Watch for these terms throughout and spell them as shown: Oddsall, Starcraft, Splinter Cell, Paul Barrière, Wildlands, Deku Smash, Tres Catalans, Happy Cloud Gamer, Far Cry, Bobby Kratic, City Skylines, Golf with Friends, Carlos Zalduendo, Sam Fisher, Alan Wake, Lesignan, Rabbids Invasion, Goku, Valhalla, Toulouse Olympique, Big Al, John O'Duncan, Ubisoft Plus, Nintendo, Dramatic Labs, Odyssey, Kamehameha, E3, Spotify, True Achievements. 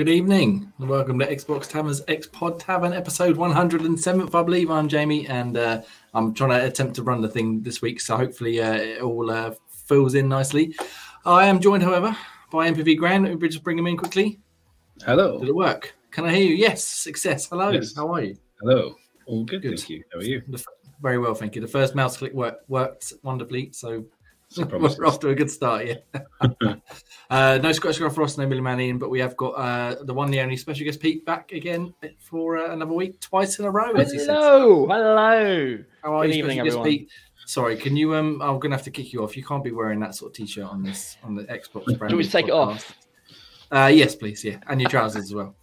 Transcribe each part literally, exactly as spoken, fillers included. Good evening and welcome to Xbox Tavern's X-Pod Tavern, episode one hundred seventh, I believe. I'm Jamie, and uh, I'm trying to attempt to run the thing this week, so hopefully uh, it all uh, fills in nicely. I am joined, however, by M P V Grand. Let me just bring him in quickly. Hello. Did it work? Can I hear you? Yes, success. Hello. Yes. How are you? Hello. All good, good, thank you. How are you? Very well, thank you. The first mouse click work, worked wonderfully, so... We're off to a good start, yeah. uh, no Scottish Girl Frost, no Million Man, Ian, but we have got uh, the one, the only special guest, Pete, back again for uh, another week, twice in a row. As hello, hello. How are good you, evening, everyone? Guest, Pete? Sorry, can you? Um, I'm going to have to kick you off. You can't be wearing that sort of t-shirt on this on the Xbox brand. Do we take podcast. It off? Uh, yes, please. Yeah, and your trousers as well.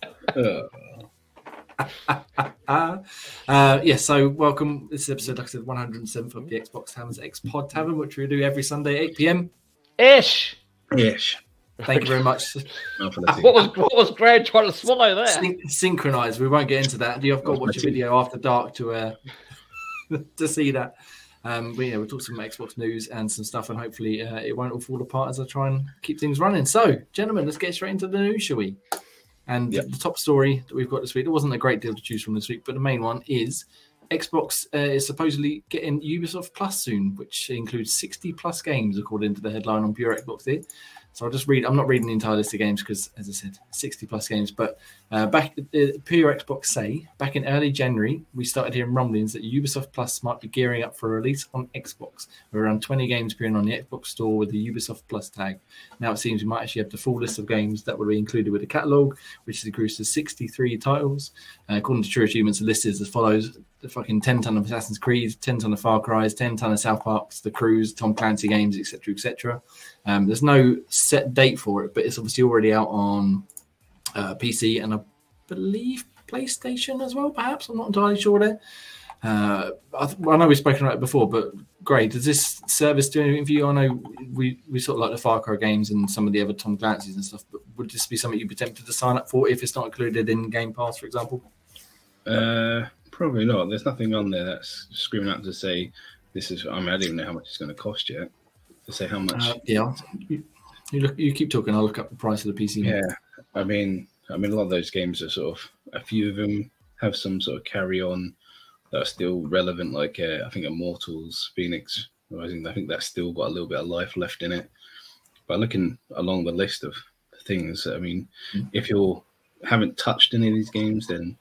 uh, yeah, so welcome. This episode, like I said, one hundred seventh of the Xbox Tavern's X-Pod Tavern, which we do every Sunday, eight p.m. Ish. Ish. Thank you very much. what was what was Greg trying to swallow there? Syn- Synchronise. We won't get into that. You've got to watch a video after dark to uh, to see that. Um, but yeah, we'll talk some Xbox news and some stuff, and hopefully uh, it won't all fall apart as I try and keep things running. So, gentlemen, let's get straight into the news, shall we? And yep. The top story that we've got this week, there wasn't a great deal to choose from this week, but the main one is Xbox uh, is supposedly getting Ubisoft Plus soon, which includes sixty plus games, according to the headline on Pure Xbox here. So I'll just read, I'm not reading the entire list of games because, as I said, sixty plus games. But uh, back uh, Pure Xbox say, back in early January, we started hearing rumblings that Ubisoft Plus might be gearing up for a release on Xbox, with around twenty games appearing on the Xbox store with the Ubisoft Plus tag. Now it seems we might actually have the full list of games that will be included with the catalogue, which increased to sixty-three titles. Uh, according to True Achievements, the list is as follows. The fucking ten-ton of Assassin's Creed, ten-ton of Far Cry's, ten-ton of South Park's, The Cruise, Tom Clancy games, et cetera, et cetera. Um, there's no set date for it, but it's obviously already out on uh, P C and I believe PlayStation as well, perhaps. I'm not entirely sure there. Uh, I, th- well, I know we've spoken about it before, but great. Does this service do anything for you? I know we, we sort of like the Far Cry games and some of the other Tom Clancy's and stuff, but would this be something you'd be tempted to sign up for if it's not included in Game Pass, for example? Uh... Probably not. There's nothing on there that's screaming out to say this is. I mean, I don't even know how much it's going to cost yet to say how much. Uh, yeah, you, you look. You keep talking. I'll look up the price of the P C. Yeah, I mean, I mean, a lot of those games are sort of. A few of them have some sort of carry on that are still relevant. Like uh, I think Immortals, Phoenix Rising. I think that's still got a little bit of life left in it. But looking along the list of things, I mean, mm-hmm. if you haven't touched any of these games, then.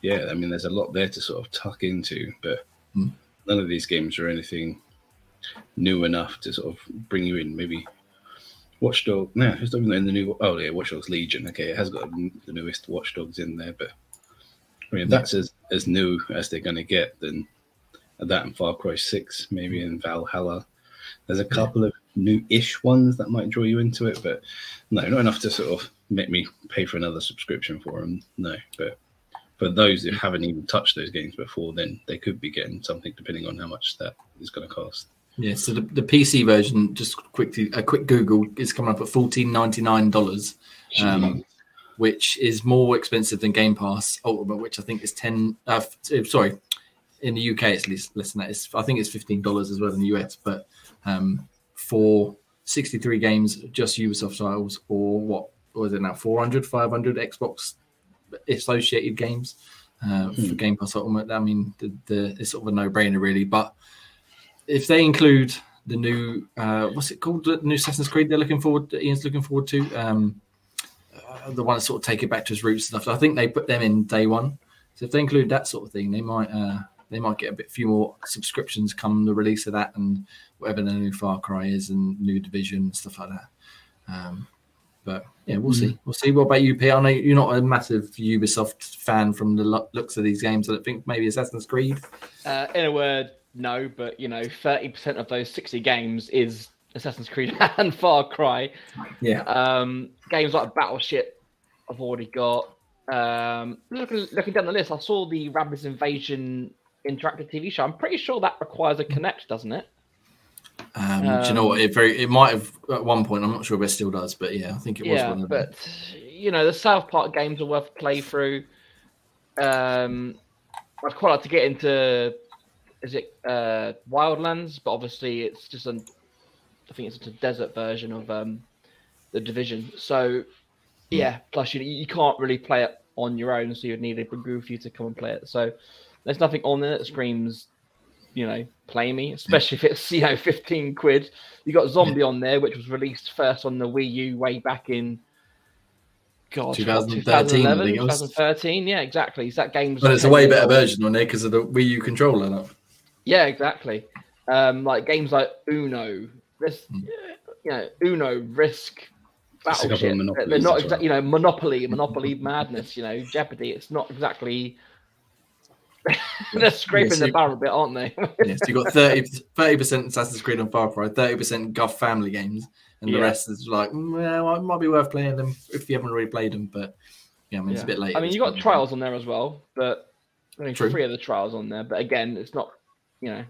Yeah, I mean, there's a lot there to sort of tuck into, but mm. none of these games are anything new enough to sort of bring you in. Maybe Watch Dogs. No, it's not even in the new. Oh, yeah, Watch Dogs Legion. Okay, it has got the newest Watch Dogs in there, but I mean, if that's as, as new as they're going to get, then that and Far Cry six, maybe, and Valhalla. There's a couple yeah. of new-ish ones that might draw you into it, but no, not enough to sort of make me pay for another subscription for them. No, but... For those who haven't even touched those games before, then they could be getting something depending on how much that is going to cost. Yeah, so the, the P C version, just quickly a quick Google, is coming up at fourteen ninety-nine dollars, um, which is more expensive than Game Pass Ultimate, which I think is ten. Uh, sorry, in the U K it's less, less than that. It's, I think it's fifteen dollars as well in the U S, but um, for sixty-three games, just Ubisoft titles, or what? Or is it now four hundred, five hundred Xbox? Associated games uh, hmm. for Game Pass Ultimate. I mean, the, the, it's sort of a no-brainer, really. But if they include the new, uh, what's it called, the new Assassin's Creed, they're looking forward. Ian's looking forward to um, uh, the one that sort of take it back to its roots and stuff. So I think they put them in day one. So if they include that sort of thing, they might uh, they might get a bit few more subscriptions come the release of that and whatever the new Far Cry is and new Division and stuff like that. Um, But yeah, we'll mm-hmm. see. We'll see. What about you, Pete? I know you're not a massive Ubisoft fan from the lo- looks of these games. I don't think maybe Assassin's Creed. Uh, in a word, no. But you know, thirty percent of those sixty games is Assassin's Creed and Far Cry. Yeah. Um, games like Battleship, I've already got. Um, looking, looking down the list, I saw the Rabbids Invasion interactive T V show. I'm pretty sure that requires a Kinect, doesn't it? Um, um, do you know what? It very it might have at one point. I'm not sure if it still does, but yeah, I think it was yeah, one of them. But you know, the South Park games are worth a playthrough. Um, I'd quite like to get into is it uh, Wildlands, but obviously it's just an I think it's just a desert version of um, the Division. So Yeah, plus you you can't really play it on your own, so you'd need a group of you to come and play it. So there's nothing on there that screams, you know, play me, especially if it's, you know, fifteen quid. You got Zombie yeah. on there, which was released first on the Wii U way back in God, twenty thirteen, I think it was. twenty thirteen, yeah, exactly. So that game's but it's a way better version on there because of the Wii U controller. Now. Yeah, exactly. Um, like games like Uno, this, mm. you know, Uno, Risk, Battleship. They're not exactly, you know, Monopoly, Monopoly madness. You know, Jeopardy. It's not exactly. They're scraping yes, you, the barrel a bit, aren't they? Yes, you've got thirty percent Assassin's Creed and Far Cry, thirty percent G O F family games, and yeah. the rest is like, well, it might be worth playing them if you haven't already played them, but yeah, I mean, yeah. it's a bit late. I mean, you've got Trials on there as well, but only True. three other Trials on there, but again, it's not, you know,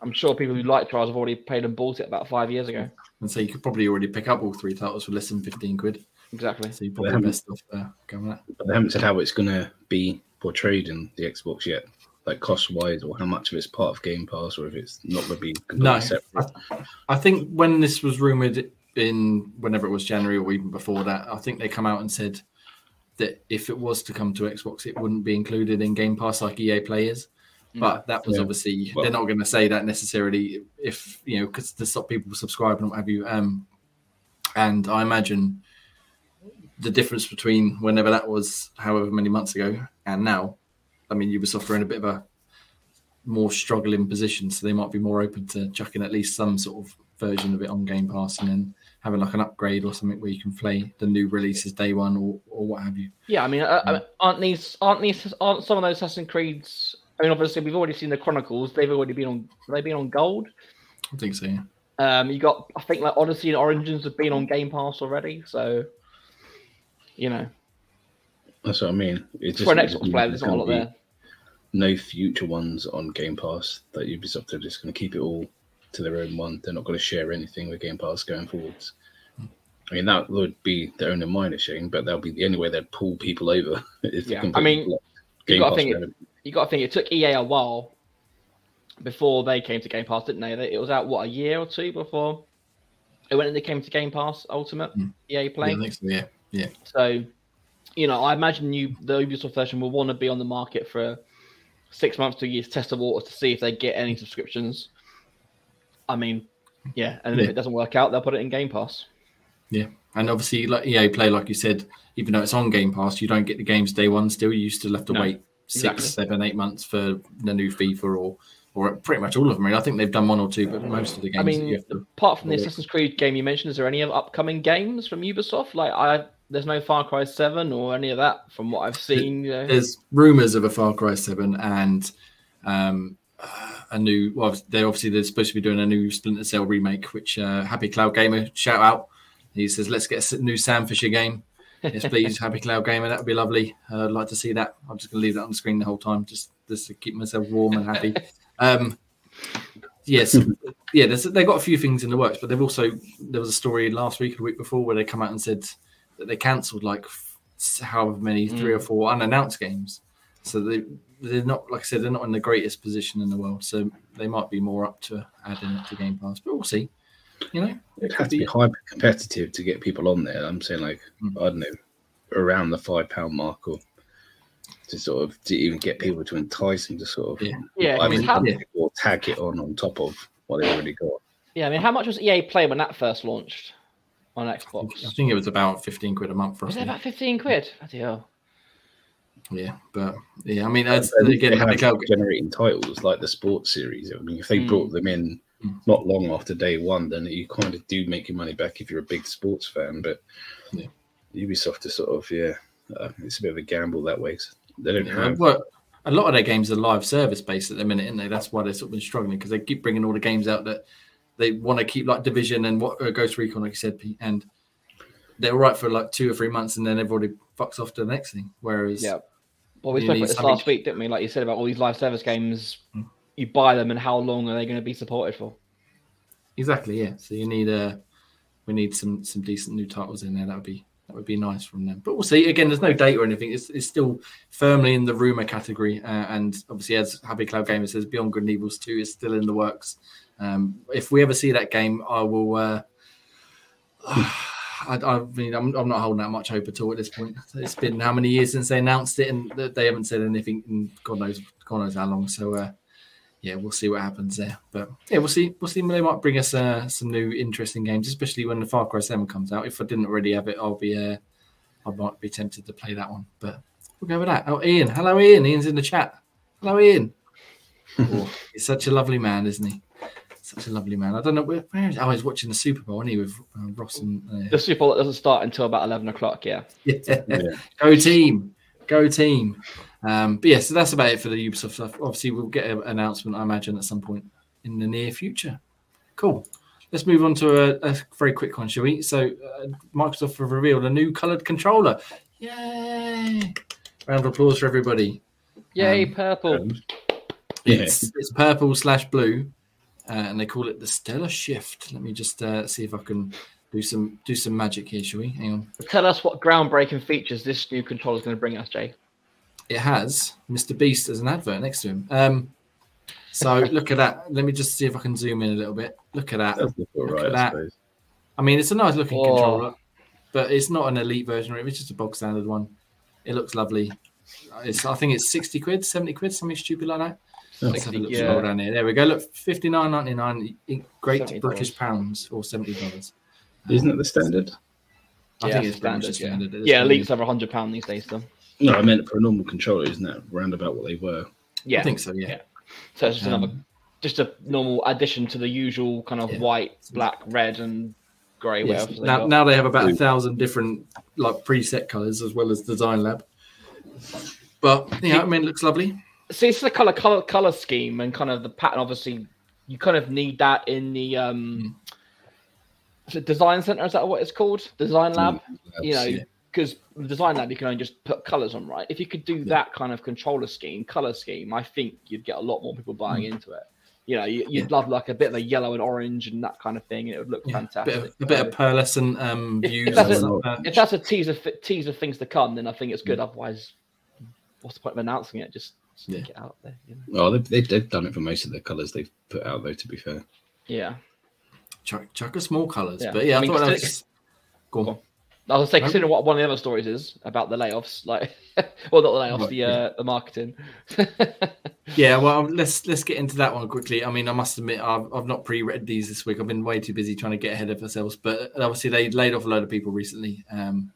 I'm sure people who like Trials have already played and bought it about five years ago. And so you could probably already pick up all three titles for less than fifteen quid. Exactly. So you probably missed off there. But they haven't said how it's going to be portrayed in the Xbox yet, like cost wise, or how much of it's part of Game Pass, or if it's not going to be no. separate. I, I think when this was rumored in whenever it was January or even before that, I think they come out and said that if it was to come to Xbox, it wouldn't be included in Game Pass like E A Play is. Mm. But that was yeah. obviously well, they're not going to say that necessarily, if you know, because to stop people subscribing and what have you. Um, and I imagine the difference between whenever that was, however many months ago, and now, I mean, Ubisoft are in a bit of a more struggling position, so they might be more open to chucking at least some sort of version of it on Game Pass and then having like an upgrade or something where you can play the new releases day one or, or what have you. Yeah, I mean, uh, yeah. aren't these aren't these aren't some of those Assassin's Creeds? I mean, obviously we've already seen the Chronicles; they've already been on. Have they been on Gold? I think so. Yeah. Um, you got, I think, like Odyssey and Origins have been on Game Pass already, so. You know, that's what I mean. It's for an Xbox player, there's not a lot there. No future ones on Game Pass that Ubisoft are just going to keep it all to their own one. They're not going to share anything with Game Pass going forwards. I mean, that would be their own and minor shame, but that'll be the only way they'd pull people over. If yeah, I mean, you got to think it, you got to think it took E A a while before they came to Game Pass, didn't they? It was out what, a year or two before it went and they came to Game Pass Ultimate mm. E A Play. Yeah, yeah. Yeah. So, you know, I imagine you the Ubisoft version will want to be on the market for six months to a year's test of water to see if they get any subscriptions. I mean, yeah, and yeah. if it doesn't work out, they'll put it in Game Pass. Yeah, and obviously, like E A Play, like you said, even though it's on Game Pass, you don't get the games day one. Still, you still have to no, wait six, exactly. seven, eight months for the new FIFA or or pretty much all of them. I think they've done one or two, but most of the games. I mean, that you have to apart from the Assassin's Creed game you mentioned, is there any other upcoming games from Ubisoft? Like I. There's no Far Cry seven or any of that from what I've seen. You know? There's rumours of a Far Cry seven and um, a new... Well, they obviously, they're supposed to be doing a new Splinter Cell remake, which uh, Happy Cloud Gamer, shout out. He says, let's get a new Sam Fisher game. Yes, please, Happy Cloud Gamer. That would be lovely. Uh, I'd like to see that. I'm just going to leave that on the screen the whole time just, just to keep myself warm and happy. Um, yes. Yeah, they've got a few things in the works, but they've also... There was a story last week or the week before where they come out and said... that they cancelled like however many three mm. or four unannounced games, so they they're not, like I said, they're not in the greatest position in the world, so they might be more up to adding it to Game Pass, but we'll see. You know, it has to be, be hyper competitive to get people on there. I'm saying like mm. I don't know, around the five pound mark, or to sort of to even get people to entice them to sort of yeah, yeah I mean how, yeah. or tag it on on top of what they already got. Yeah, I mean, how much was E A Play when that first launched? On Xbox, I think it was about fifteen quid a month for us. Was it about fifteen quid? Bloody hell. Yeah, but yeah, I mean, that's so again how generating titles like the sports series. I mean, if they mm. brought them in not long after day one, then you kind of do make your money back if you're a big sports fan. But yeah. Ubisoft is sort of yeah, uh, it's a bit of a gamble that way. They don't yeah, have. Well, a lot of their games are live service based at the minute, aren't they? That's why they're sort of been struggling, because they keep bringing all the games out that. They want to keep like Division and what uh, Ghost Recon, like you said, Pete, and they're all right for like two or three months, and then everybody fucks off to the next thing. Whereas, yeah, well, we spoke about this last week, didn't we? Like you said about all these live service games, mm. you buy them, and how long are they going to be supported for? Exactly, yeah. So you need a, uh, we need some some decent new titles in there. That would be that would be nice from them. But we'll see. Again, there's no date or anything. It's it's still firmly in the rumor category, uh, and obviously, as Happy Cloud Gamer says, Beyond Good and Evils two is still in the works. Um, if we ever see that game, I will. Uh, uh, I, I mean, I'm, I'm not holding that much hope at all at this point. It's been how many years since they announced it, and they haven't said anything in God knows, God knows how long. So, uh, yeah, we'll see what happens there. But yeah, we'll see. We'll see. They might bring us uh, some new interesting games, especially when the Far Cry seven comes out. If I didn't already have it, I'll be, uh, I might be tempted to play that one. But we'll go with that. Oh, Ian! Hello, Ian. Ian's in the chat. Hello, Ian. Oh, he's such a lovely man, isn't he? Such a lovely man. I don't know where, where is. I was watching the Super Bowl, wasn't he, with uh, Ross and uh, the Super Bowl doesn't start until about eleven o'clock. Yeah. yeah. yeah. Go team, go team. Um, but yeah, so that's about it for the Ubisoft stuff. Obviously, we'll get an announcement, I imagine, at some point in the near future. Cool. Let's move on to a, a very quick one, shall we? So, uh, Microsoft have revealed a new coloured controller. Yay! Round of applause for everybody. Yay, um, purple. Um, yes, it's, it's purple slash blue. Uh, and they call it the Stellar Shift. Let me just uh, see if I can do some do some magic here, shall we? Hang on. Tell us what groundbreaking features this new controller is going to bring us, Jay. It has Mister Beast as an advert next to him. Um, so look at that. Let me just see if I can zoom in a little bit. Look at that. Look right, at that. I, I mean, it's a nice looking oh. controller, but it's not an elite version. It's just a bog standard one. It looks lovely. It's, I think it's sixty quid, seventy quid, something stupid like that. Let's have a look yeah. down here. There we go. Look, fifty-nine ninety-nine, great British pounds or seventy dollars. Isn't it the standard? I yeah, think it's standard. standard. Yeah, yeah elite's over a hundred pound these days, though. No, I meant for a normal controller, isn't that round about what they were? Yeah, I think so. Yeah. yeah. So it's just um, another, just a normal addition to the usual kind of yeah. white, black, red, and grey. Yes. They now, now they have about a thousand different like preset colours as well as Design Lab. But yeah, I mean, it looks lovely. So it's the color, color, color scheme and kind of the pattern. Obviously, you kind of need that in the um, the design center. Is that what it's called? Design lab. That's, you know, because yeah. design lab you can only just put colors on, right? If you could do yeah. that kind of controller scheme, color scheme, I think you'd get a lot more people buying mm. into it. You know, you, you'd yeah. love like a bit of a yellow and orange and that kind of thing, and it would look yeah, fantastic. A bit of, so, a bit of pearlescent um, views. If, if, that's a, if that's a teaser, teaser things to come, then I think it's good. Yeah. Otherwise, what's the point of announcing it? Just Yeah. Get out there, you know? Oh, they've, they've done it for most of the colours they've put out, though, to be fair. Yeah. Chuck, chuck us more colours. Yeah. But yeah, I, I mean, thought that was just... Go on. I was saying, considering what one of the other stories is about the layoffs, like, well, not the layoffs, right, the, uh, yeah. the marketing. yeah, well, let's let's get into that one quickly. I mean, I must admit, I've, I've not pre-read these this week. I've been way too busy trying to get ahead of ourselves. But obviously, they laid off a load of people recently, um,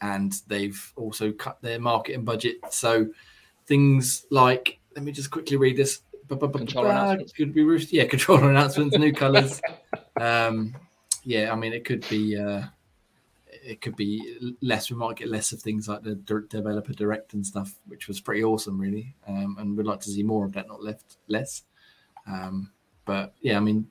and they've also cut their marketing budget. So... Things like, let me just quickly read this. Controller uh, announcements. Could be roofed. Yeah, controller announcements, new colours. Um, yeah, I mean, it could be uh, it could be less. We might get less of things like the d- developer direct and stuff, which was pretty awesome, really. Um, and we'd like to see more of that, not left less. Um, but yeah, I mean,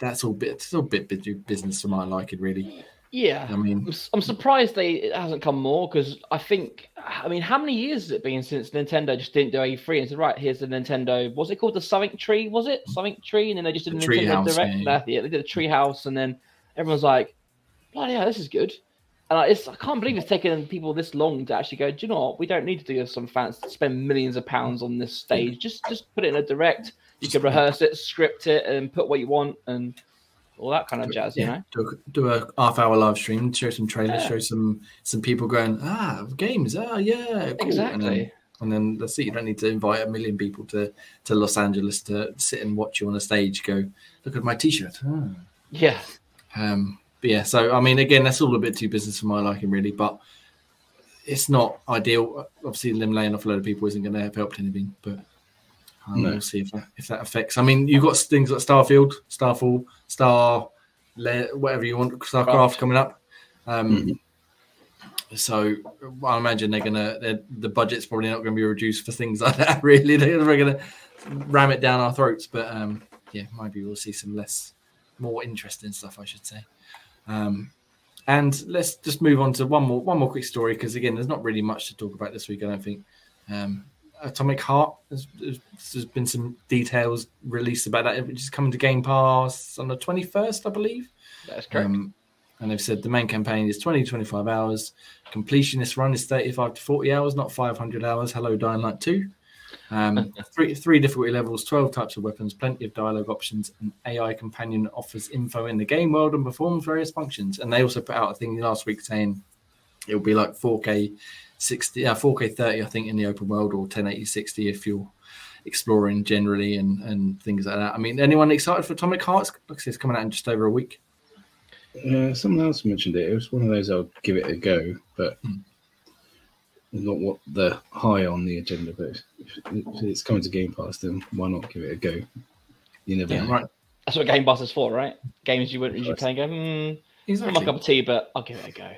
that's all bit it's all bit business for my liking, really. Yeah, I mean, I'm surprised they it hasn't come more because I think, I mean, how many years has it been since Nintendo just didn't do E three and said, right, here's the Nintendo, was it called the Something Tree? Was it Something Tree? And then they just did the Nintendo house, Direct. Yeah. yeah, they did a Tree House, and then everyone's like, bloody hell, this is good. And I, it's, I can't believe it's taken people this long to actually go, do you know what? We don't need to do some fancy, spend millions of pounds on this stage. Just, just put it in a Direct. You can rehearse it, script it, and put what you want, and all that kind of jazz, yeah. you know. Do a, do a half-hour live stream, show some trailers, yeah. show some some people going, ah, games, ah, yeah, cool. Exactly. And then, and then that's it. You don't need to invite a million people to, to Los Angeles to sit and watch you on a stage. Go, look at my T-shirt. Ah. Yeah. Um. But yeah. So I mean, again, that's all a bit too business for my liking, really. But it's not ideal. Obviously, them laying off a load of people isn't going to have helped anything. But Um, no. We'll see if that, if that affects. I mean, you've got things like Starfield, Starfall, Star, whatever you want, Starcraft coming up. Um, mm-hmm. So I imagine they're gonna. The budget's probably not going to be reduced for things like that. Really, they're going to ram it down our throats. But um, yeah, maybe we'll see some less, more interesting stuff, I should say. Um, and let's just move on to one more, one more quick story because again, there's not really much to talk about this week, I don't think. Um, Atomic Heart, there's, there's been some details released about that, which is coming to Game Pass on the twenty-first, I believe. That's correct. Um, and they've said the main campaign is twenty to twenty-five hours. Completion this run is thirty-five to forty hours, not five hundred hours. Hello, Dying Light two. Um, three, three difficulty levels, twelve types of weapons, plenty of dialogue options, an A I companion that offers info in the game world and performs various functions. And they also put out a thing last week saying it'll be like four K sixty, uh, four K thirty, I think, in the open world, or ten eighty sixty if you're exploring generally and, and things like that. I mean, anyone excited for Atomic Heart? Looks like it's coming out in just over a week. Uh, someone else mentioned it. It was one of those I'll give it a go, but mm. not what the high on the agenda. But if, if it's coming to Game Pass, then why not give it a go? You never yeah, know. Right. That's what Game Pass is for, right? Games you wouldn't usually play and go, hmm, exactly. not my cup of tea, but I'll give it a go.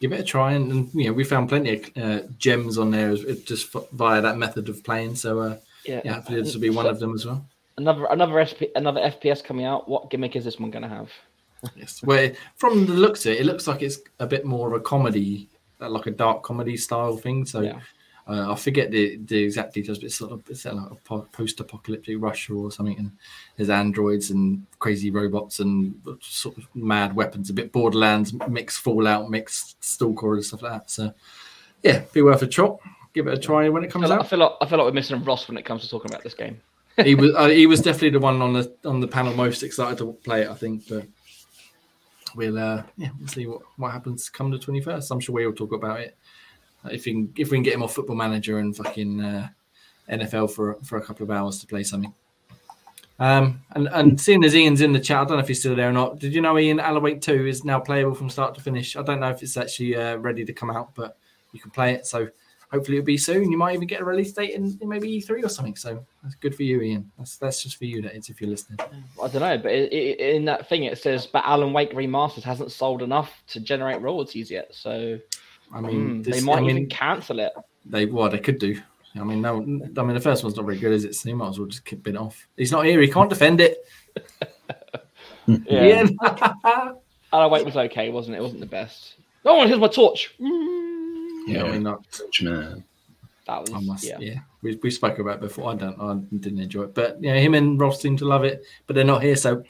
Give it a try. And, and you know, we found plenty of uh, gems on there just via that method of playing. So uh, yeah. yeah, hopefully this will be one so, of them as well. Another another S P, another F P S coming out. What gimmick is this one going to have? Yes. Well, from the looks of it, it looks like it's a bit more of a comedy, like a dark comedy style thing. So yeah. uh, I forget the, the exact details, but it's sort of it's like a post-apocalyptic Russia or something, and there's androids and crazy robots and sort of mad weapons, a bit Borderlands, mixed Fallout, mixed Stalker and stuff like that. So yeah, be worth a shot. Give it a try when it comes I feel, out. I feel like I feel like we're missing Ross when it comes to talking about this game. he was uh, he was definitely the one on the on the panel most excited to play it, I think, but. We'll uh, yeah, we'll see what, what happens come the twenty-first. I'm sure we'll talk about it if we can, if we can get him off Football Manager and fucking uh, N F L for for a couple of hours to play something. Um, and and seeing as Ian's in the chat, I don't know if he's still there or not. Did you know Ian, Alloy two is now playable from start to finish? I don't know if it's actually uh, ready to come out, but you can play it. So hopefully it'll be soon. You might even get a release date in, in maybe E three or something. So that's good for you, Ian. That's that's just for you, that is, if you're listening. I don't know, but it, it, in that thing it says, but Alan Wake Remastered hasn't sold enough to generate royalties yet. So I mean, mm, this, they might I mean, even cancel it. They well, they could do. I mean, no, I mean the first one's not very good, is it? So you might as well just keep it off. He's not here. He can't defend it. yeah, Alan Wake was okay, wasn't it? It wasn't the best. Oh, here's my torch. Yeah, yeah, I mean, not man. That was, I must, yeah. yeah. We we spoke about it before. I don't, I didn't enjoy it, but you know, him and Ross seem to love it, but they're not here, so.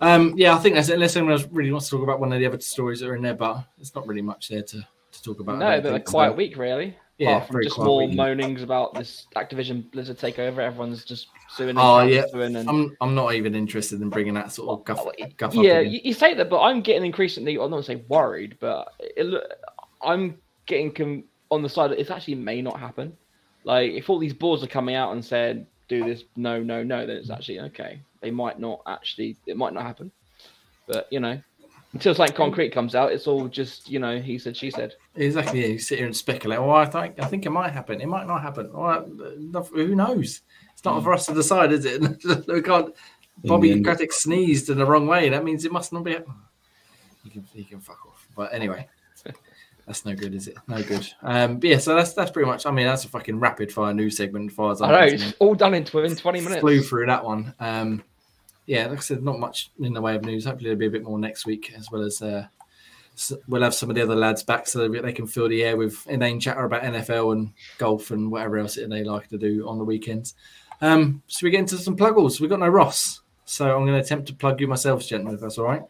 um, yeah, I think that's it. Unless anyone else really wants to talk about one of the other stories that are in there, but it's not really much there to, to talk about. No, but a quiet so. week, really. Yeah, apart from just more week. moanings about this Activision Blizzard takeover. Everyone's just suing. Oh yeah, suing and... I'm I'm not even interested in bringing that sort of guff. Oh, guff yeah, up you, you say that, but I'm getting increasingly. I'm not going to say worried, but it, I'm getting com- on the side that it actually may not happen. Like if all these boards are coming out and said do this, no, no, no, then it's actually okay. They might not actually. It might not happen, but you know. Until it's like concrete comes out, it's all just, you know, he said, she said. Exactly. Yeah. You sit here and speculate. Oh, I think I think it might happen. It might not happen. Oh, who knows? It's not mm. for us to decide, is it? we can't. Bobby Kratic sneezed in the wrong way. That means it must not be. He can he can fuck off. But anyway, that's no good, is it? No good. Um, but yeah, so that's that's pretty much. I mean, that's a fucking rapid fire news segment as far as I know. I know. It's all done in within twenty minutes. Flew through that one. Um, Yeah, like I said, not much in the way of news. Hopefully there'll be a bit more next week, as well as uh, we'll have some of the other lads back so they can fill the air with inane chatter about N F L and golf and whatever else that they like to do on the weekends. Um, so we get into some pluggles. We've got no Ross, so I'm going to attempt to plug you myself, gentlemen, if that's all right.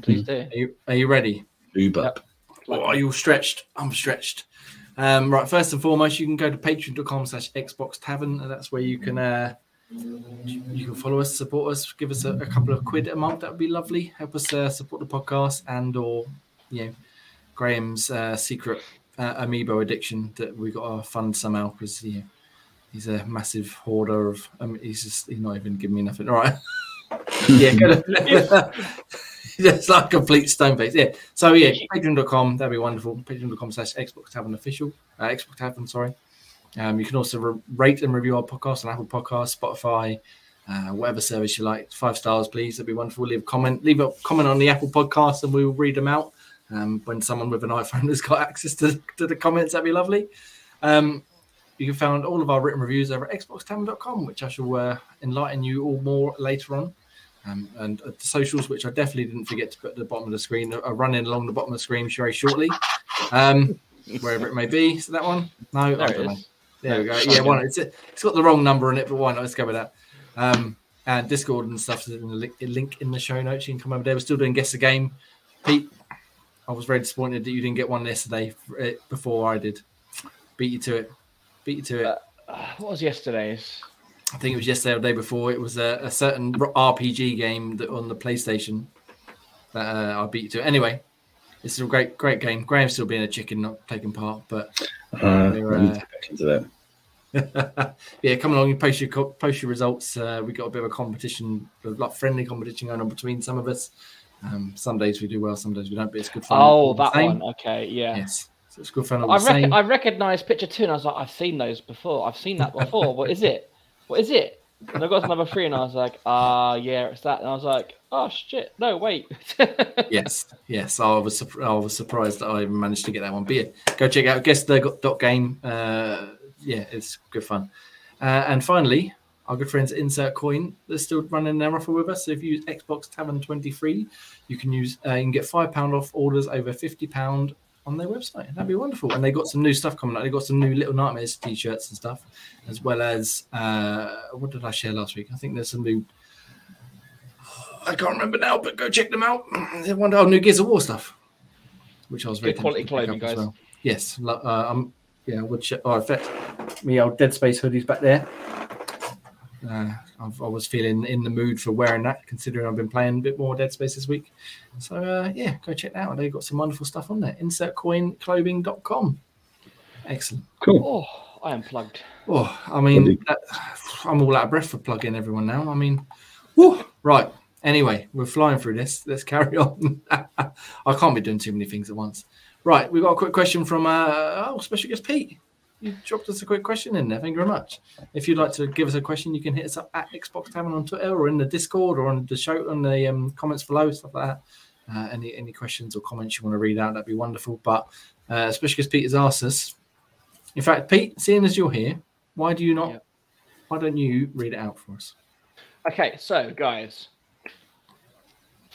Please do. Are you, are you ready? Uber. Yep. Oh, are you all stretched? I'm stretched. Um, right, first and foremost, you can go to patreon.com slash Xbox Tavern, and that's where you can... Uh, You can follow us, support us, give us a, a couple of quid a month. That would be lovely. Help us uh, support the podcast and or, you know, Graham's uh, secret uh, amiibo addiction that we got to fund somehow because you know, he's a massive hoarder of... Um, he's just he's not even giving me nothing. All right. yeah, go to... It's like a complete stone face. Yeah. So, yeah, patreon dot com. That'd be wonderful. Patreon dot com slash Xbox Tavern Official. Uh, Xbox Tavern, sorry. Um, you can also re- rate and review our podcast on Apple Podcasts, Spotify, uh, whatever service you like. Five stars, please. That'd be wonderful. Leave a comment. Leave a comment on the Apple Podcast and we will read them out. Um, when someone with an iPhone has got access to, to the comments, that'd be lovely. Um, you can find all of our written reviews over at xbox tavern dot com, which I shall uh, enlighten you all more later on. Um, and uh, the socials, which I definitely didn't forget to put at the bottom of the screen, are running along the bottom of the screen very shortly, um, wherever it may be. Is that one? No, there I don't know. There we go. Yeah, why not? It's, it's got the wrong number on it, but why not? Let's go with that. Um, and Discord and stuff is in the link in the show notes. You can come over there. We're still doing Guess the Game. Pete, I was very disappointed that you didn't get one yesterday before I did. Beat you to it. Beat you to it. Uh, what was yesterday's? I think it was yesterday or the day before. It was a, a certain R P G game that on the PlayStation that uh, I beat you to it. Anyway, it's a great, great game. Graham's still being a chicken, not taking part, but uh, we're uh, back into that. Yeah, come along and post your post your results. Uh, we got a bit of a competition, like friendly competition going on between some of us. Um, some days we do well, some days we don't. But it's good fun. Oh, that one. Okay, yeah. Yes, so it's good fun. I rec- I recognised picture two, and I was like, I've seen those before. I've seen that before. What is it? What is it? And I got to number three, and I was like, ah, uh, yeah, it's that. And I was like, oh shit, no, wait. yes, yes, I was su- I was surprised that I managed to get that one. But yeah, go check out guess the dot game. Uh, Yeah, it's good fun. Uh, and finally, our good friends Insert Coin, they're still running their offer with us. So if you use Xbox Tavern twenty-three, you can use uh, you can get five pounds off orders over fifty pounds on their website. That'd be wonderful. And they got some new stuff coming up. They got some new Little Nightmares t-shirts and stuff, as well as uh, what did I share last week? I think there's some new. I can't remember now, but go check them out. They wonder oh, new Gears of War stuff, which I was very good quality clothing, guys. Well. Yes, uh, I'm. Yeah, we'll check. Oh, in fact, me old Dead Space hoodies back there. Uh, I've, I was feeling in the mood for wearing that, considering I've been playing a bit more Dead Space this week. So, uh, yeah, go check that out. They've got some wonderful stuff on there. insert coin clothing dot com. Excellent. Cool. Oh, I am plugged. Oh, I mean, that, I'm all out of breath for plugging everyone now. I mean, whew, right. Anyway, we're flying through this. Let's carry on. I can't be doing too many things at once. Right, we've got a quick question from uh, oh, special guest Pete. You dropped us a quick question in there. Thank you very much. If you'd like to give us a question, you can hit us up at Xbox Tavern on Twitter or in the Discord or on the show, on the um, comments below, stuff like that. Uh, any, any questions or comments you want to read out, that'd be wonderful. But uh, special guest Pete has asked us, in fact, Pete, seeing as you're here, why do you not, yeah. why don't you read it out for us? Okay, so guys,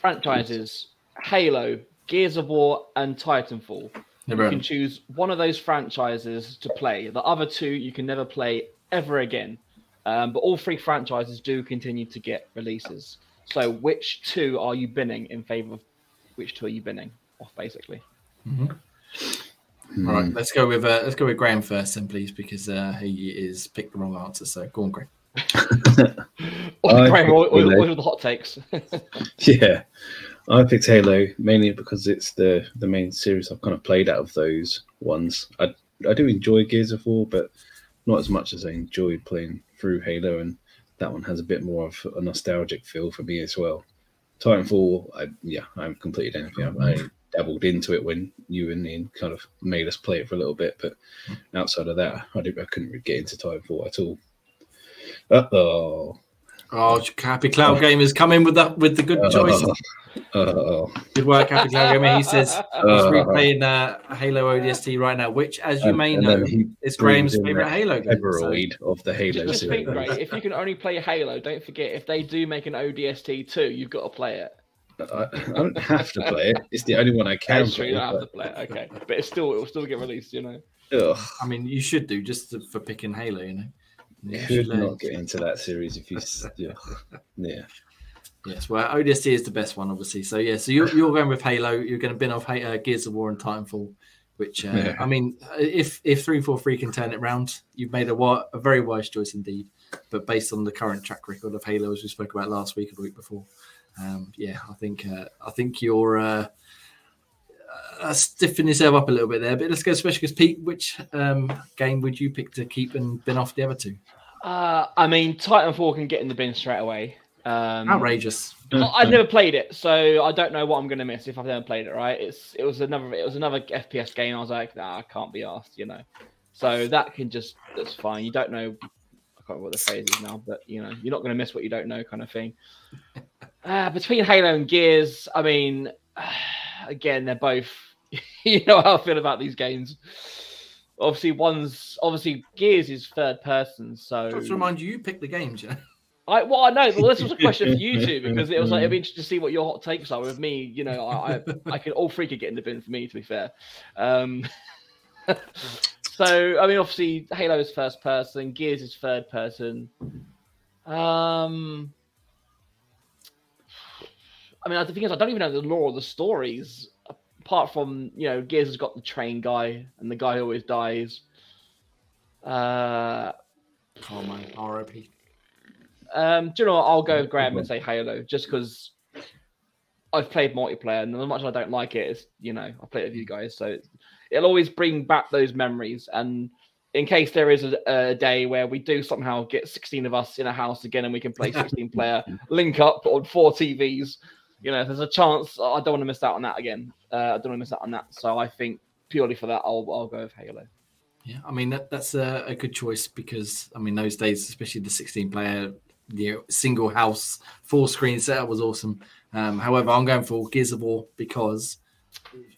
franchises, Halo, Gears of War and Titanfall. Never. You can choose one of those franchises to play. The other two you can never play ever again. Um, but all three franchises do continue to get releases. So which two are you binning in favour of? Which two are you binning off, basically? Mm-hmm. Mm. All right, let's go with uh, let's go with Graham first, then, please, because uh, he is picked the wrong answer. So go on, Graham. Or Graham, all, all, all the hot takes. Yeah. I picked Halo mainly because it's the, the main series I've kind of played out of those ones. I I do enjoy Gears of War, but not as much as I enjoyed playing through Halo, and that one has a bit more of a nostalgic feel for me as well. Titanfall, I, yeah, I haven't completed anything. I, I dabbled into it when you and Ian kind of made us play it for a little bit, but outside of that, I, did, I couldn't get into Titanfall at all. Uh-oh. Oh, Happy Cloud Gamer's come in with the, with the good uh, choices. Uh, uh, good work, Happy Cloud Gamer. He says he's uh, replaying uh, Halo O D S T right now, which, as you and, may and know, is Graham's favourite Halo game. Everoid so. Of the Halo just series. Think, right, if you can only play Halo, don't forget, if they do make an O D S T too, you've got to play it. I, I don't have to play it. It's the only one I can play. You don't have to play it, okay. But it's still, it'll still get released, you know. Ugh. I mean, you should do, just to, for picking Halo, you know. You should not get into that series if you, yeah. yeah. Yes, well, O D S T is the best one, obviously. So, yeah, so you're, you're going with Halo. You're going to bin off uh, Gears of War and Titanfall, which, uh, yeah. I mean, if if three forty-three can turn it round, you've made a, wa- a very wise choice indeed. But based on the current track record of Halo, as we spoke about last week or the week before, um, yeah, I think uh, I think you're uh, uh, stiffing yourself up a little bit there. But let's go special because, Pete, which um, game would you pick to keep and bin off the other two? Uh, I mean, Titanfall can get in the bin straight away. Um, Outrageous! I've never played it, so I don't know what I'm going to miss if I've never played it. Right? It's it was another it was another F P S game. I was like, nah, I can't be asked, you know. So that can just that's fine. You don't know. I can't remember what the phrase is now, but you know, you're not going to miss what you don't know, kind of thing. Uh, between Halo and Gears, I mean, again, they're both. You know how I feel about these games. Obviously, one's obviously Gears is third person, so just to remind you, you pick the games, yeah. I well, I know, but this was a question for you two because it was like it'd be interesting to see what your hot takes are. With me, you know, I I, I could all three could get in the bin for me, to be fair. Um, so I mean, obviously, Halo is first person, Gears is third person. Um, I mean, the thing is, I don't even know the lore of the stories apart from you know, Gears has got the train guy and the guy who always dies. Uh, oh man, R I P. Um, do you know what? I'll go with Graham and say Halo, just because I've played multiplayer, and as much as I don't like it, it's, you know, I played it with you guys, so it's, it'll always bring back those memories. And in case there is a, a day where we do somehow get sixteen of us in a house again and we can play sixteen player link up on four T Vs, you know, if there's a chance, I don't want to miss out on that again. Uh, I don't want to miss out on that. So I think purely for that, I'll I'll go with Halo. Yeah, I mean that that's a, a good choice because I mean those days, especially the sixteen player, you know, single house full screen setup was awesome. Um, however, I'm going for Gears of War because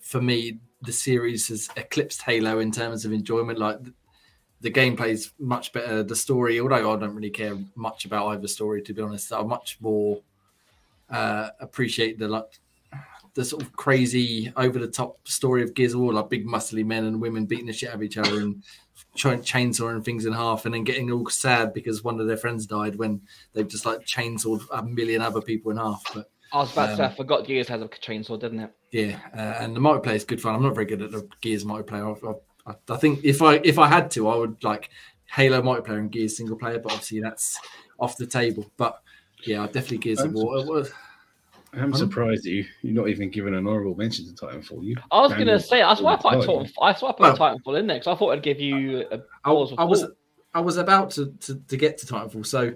for me the series has eclipsed Halo in terms of enjoyment. Like the, the gameplay's much better. The story, although I don't really care much about either story, to be honest, I much more uh, appreciate the like the sort of crazy over the top story of Gears of War, like big muscly men and women beating the shit out of each other and trying chainsawing things in half and then getting all sad because one of their friends died when they've just like chainsawed a million other people in half. But I was about um, to say, I forgot Gears has a chainsaw, didn't it? Yeah, uh, and the multiplayer is good fun. I'm not very good at the Gears multiplayer. I, I, I think if I if I had to, I would like Halo multiplayer and Gears single player, but obviously that's off the table. But yeah, I definitely Gears I'm of War. I'm surprised that you, you're not even giving an honourable mention to Titanfall. You I was going to say, that's why I put Titanfall in there, because I thought I'd give you a pause. I, I, was, I was about to, to, to get to Titanfall. So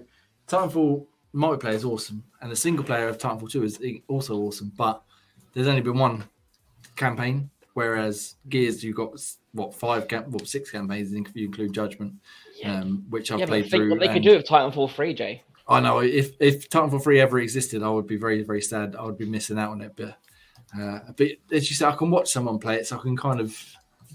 Titanfall multiplayer is awesome, and the single player of Titanfall two is also awesome, but there's only been one campaign, whereas Gears, you've got, what, five, well, six campaigns if you include Judgment, yeah. um, which I've yeah, played through. What they could do with Titanfall three, Jay. I know if, if Titanfall three ever existed, I would be very, very sad. I would be missing out on it. But, uh, but as you said, I can watch someone play it, so I can kind of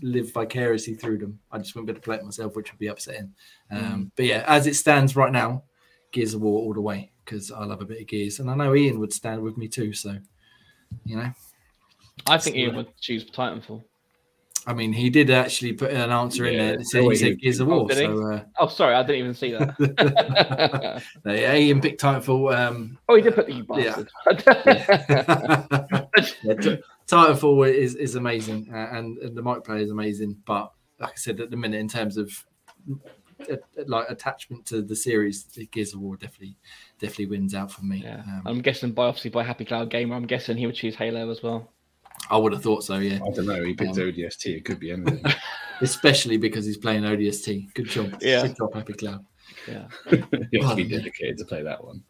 live vicariously through them. I just wouldn't be able to play it myself, which would be upsetting. Um, mm. But yeah, as it stands right now, Gears of War all the way, because I love a bit of Gears. And I know Ian would stand with me too. So, you know. I think Ian would choose Titanfall. I mean, he did actually put an answer yeah, in there that said he said Gears of War. So, uh... Oh, sorry, I didn't even see that. No, yeah, Ian picked Titanfall. Um, oh, he did put the bastard. Yeah. yeah, t- Titanfall is, is amazing, uh, and, and the multiplayer is amazing. But like I said, at the minute, in terms of uh, like attachment to the series, Gears of War definitely definitely wins out for me. Yeah. Um, I'm guessing by obviously by Happy Cloud Gamer, I'm guessing he would choose Halo as well. I would have thought so, yeah. I don't know. He picked um, O D S T. It could be anything. Especially because he's playing O D S T. Good job. Yeah. Good job, Happy Cloud. Yeah. You have to be dedicated to play that one.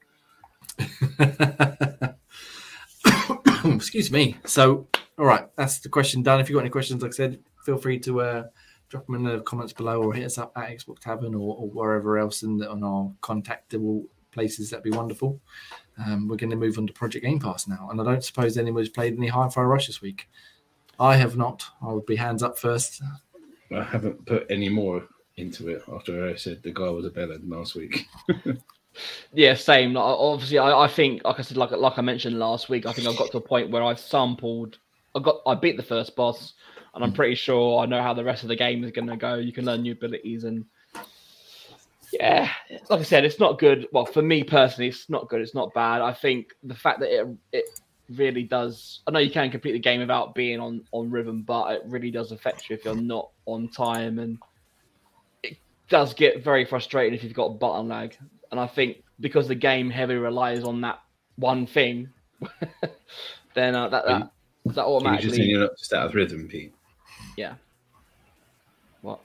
Excuse me. So, all right. That's the question done. If you've got any questions, like I said, feel free to uh, drop them in the comments below or hit us up at Xbox Tavern or, or wherever else in the, on our contactable places. That'd be wonderful. Um, we're going to move on to Project Game Pass now, and I don't suppose anyone's played any Hi-Fi Rush this week. I have not. I would be hands up first. I haven't put any more into it after I said the guy was a better than last week. Yeah, same. Like, obviously, I, I think, like I said, like like I mentioned last week, I think I've got to a point where I've sampled. I got, I beat the first boss, and I'm pretty sure I know how the rest of the game is going to go. You can learn new abilities and. Yeah, like I said, it's not good. Well, for me personally, it's not good. It's not bad. I think the fact that it it really does... I know you can complete the game without being on, on rhythm, but it really does affect you if you're not on time. And it does get very frustrating if you've got button lag. And I think because the game heavily relies on that one thing, then uh, that, that, that automatically... You're just, you're not just out of rhythm, Pete. Yeah. What?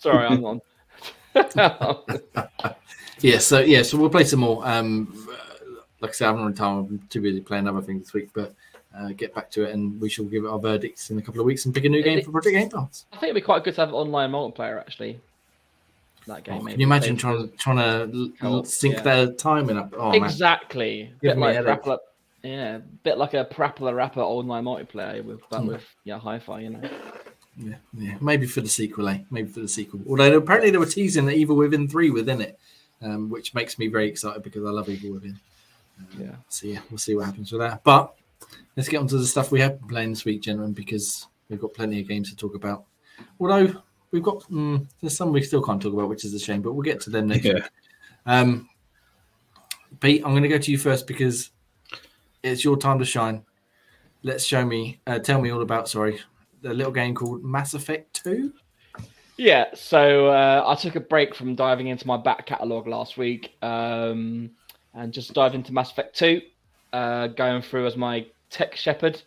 Sorry, I'm on. yeah, so yeah, so we'll play some more. Um, like I said, I haven't had time. I'm too busy playing other things this week, but uh, get back to it, and we shall give it our verdicts in a couple of weeks and pick a new game for Project Game Pass. I think it'd be quite good to have online multiplayer actually. That game, oh, maybe. Can you imagine trying to trying to oh, sync yeah. their timing up? Oh, exactly. Bit like Rapala, yeah, bit like a Parappa Rapper online multiplayer with but mm. with yeah hi-fi, you know. Yeah, yeah, maybe for the sequel, eh? Maybe for the sequel. Although apparently they were teasing the Evil Within three within it, um, which makes me very excited because I love Evil Within. Um, yeah. So yeah, we'll see what happens with that. But let's get on to the stuff we have been playing this week, gentlemen, because we've got plenty of games to talk about. Although we've got mm, there's some we still can't talk about, which is a shame. But we'll get to them next yeah. week. Um, Pete, I'm going to go to you first because it's your time to shine. Let's show me, uh, tell me all about. Sorry. A little game called Mass Effect two. Yeah, so uh, I took a break from diving into my back catalogue last week um, and just dive into Mass Effect two, uh, going through as my tech shepherd.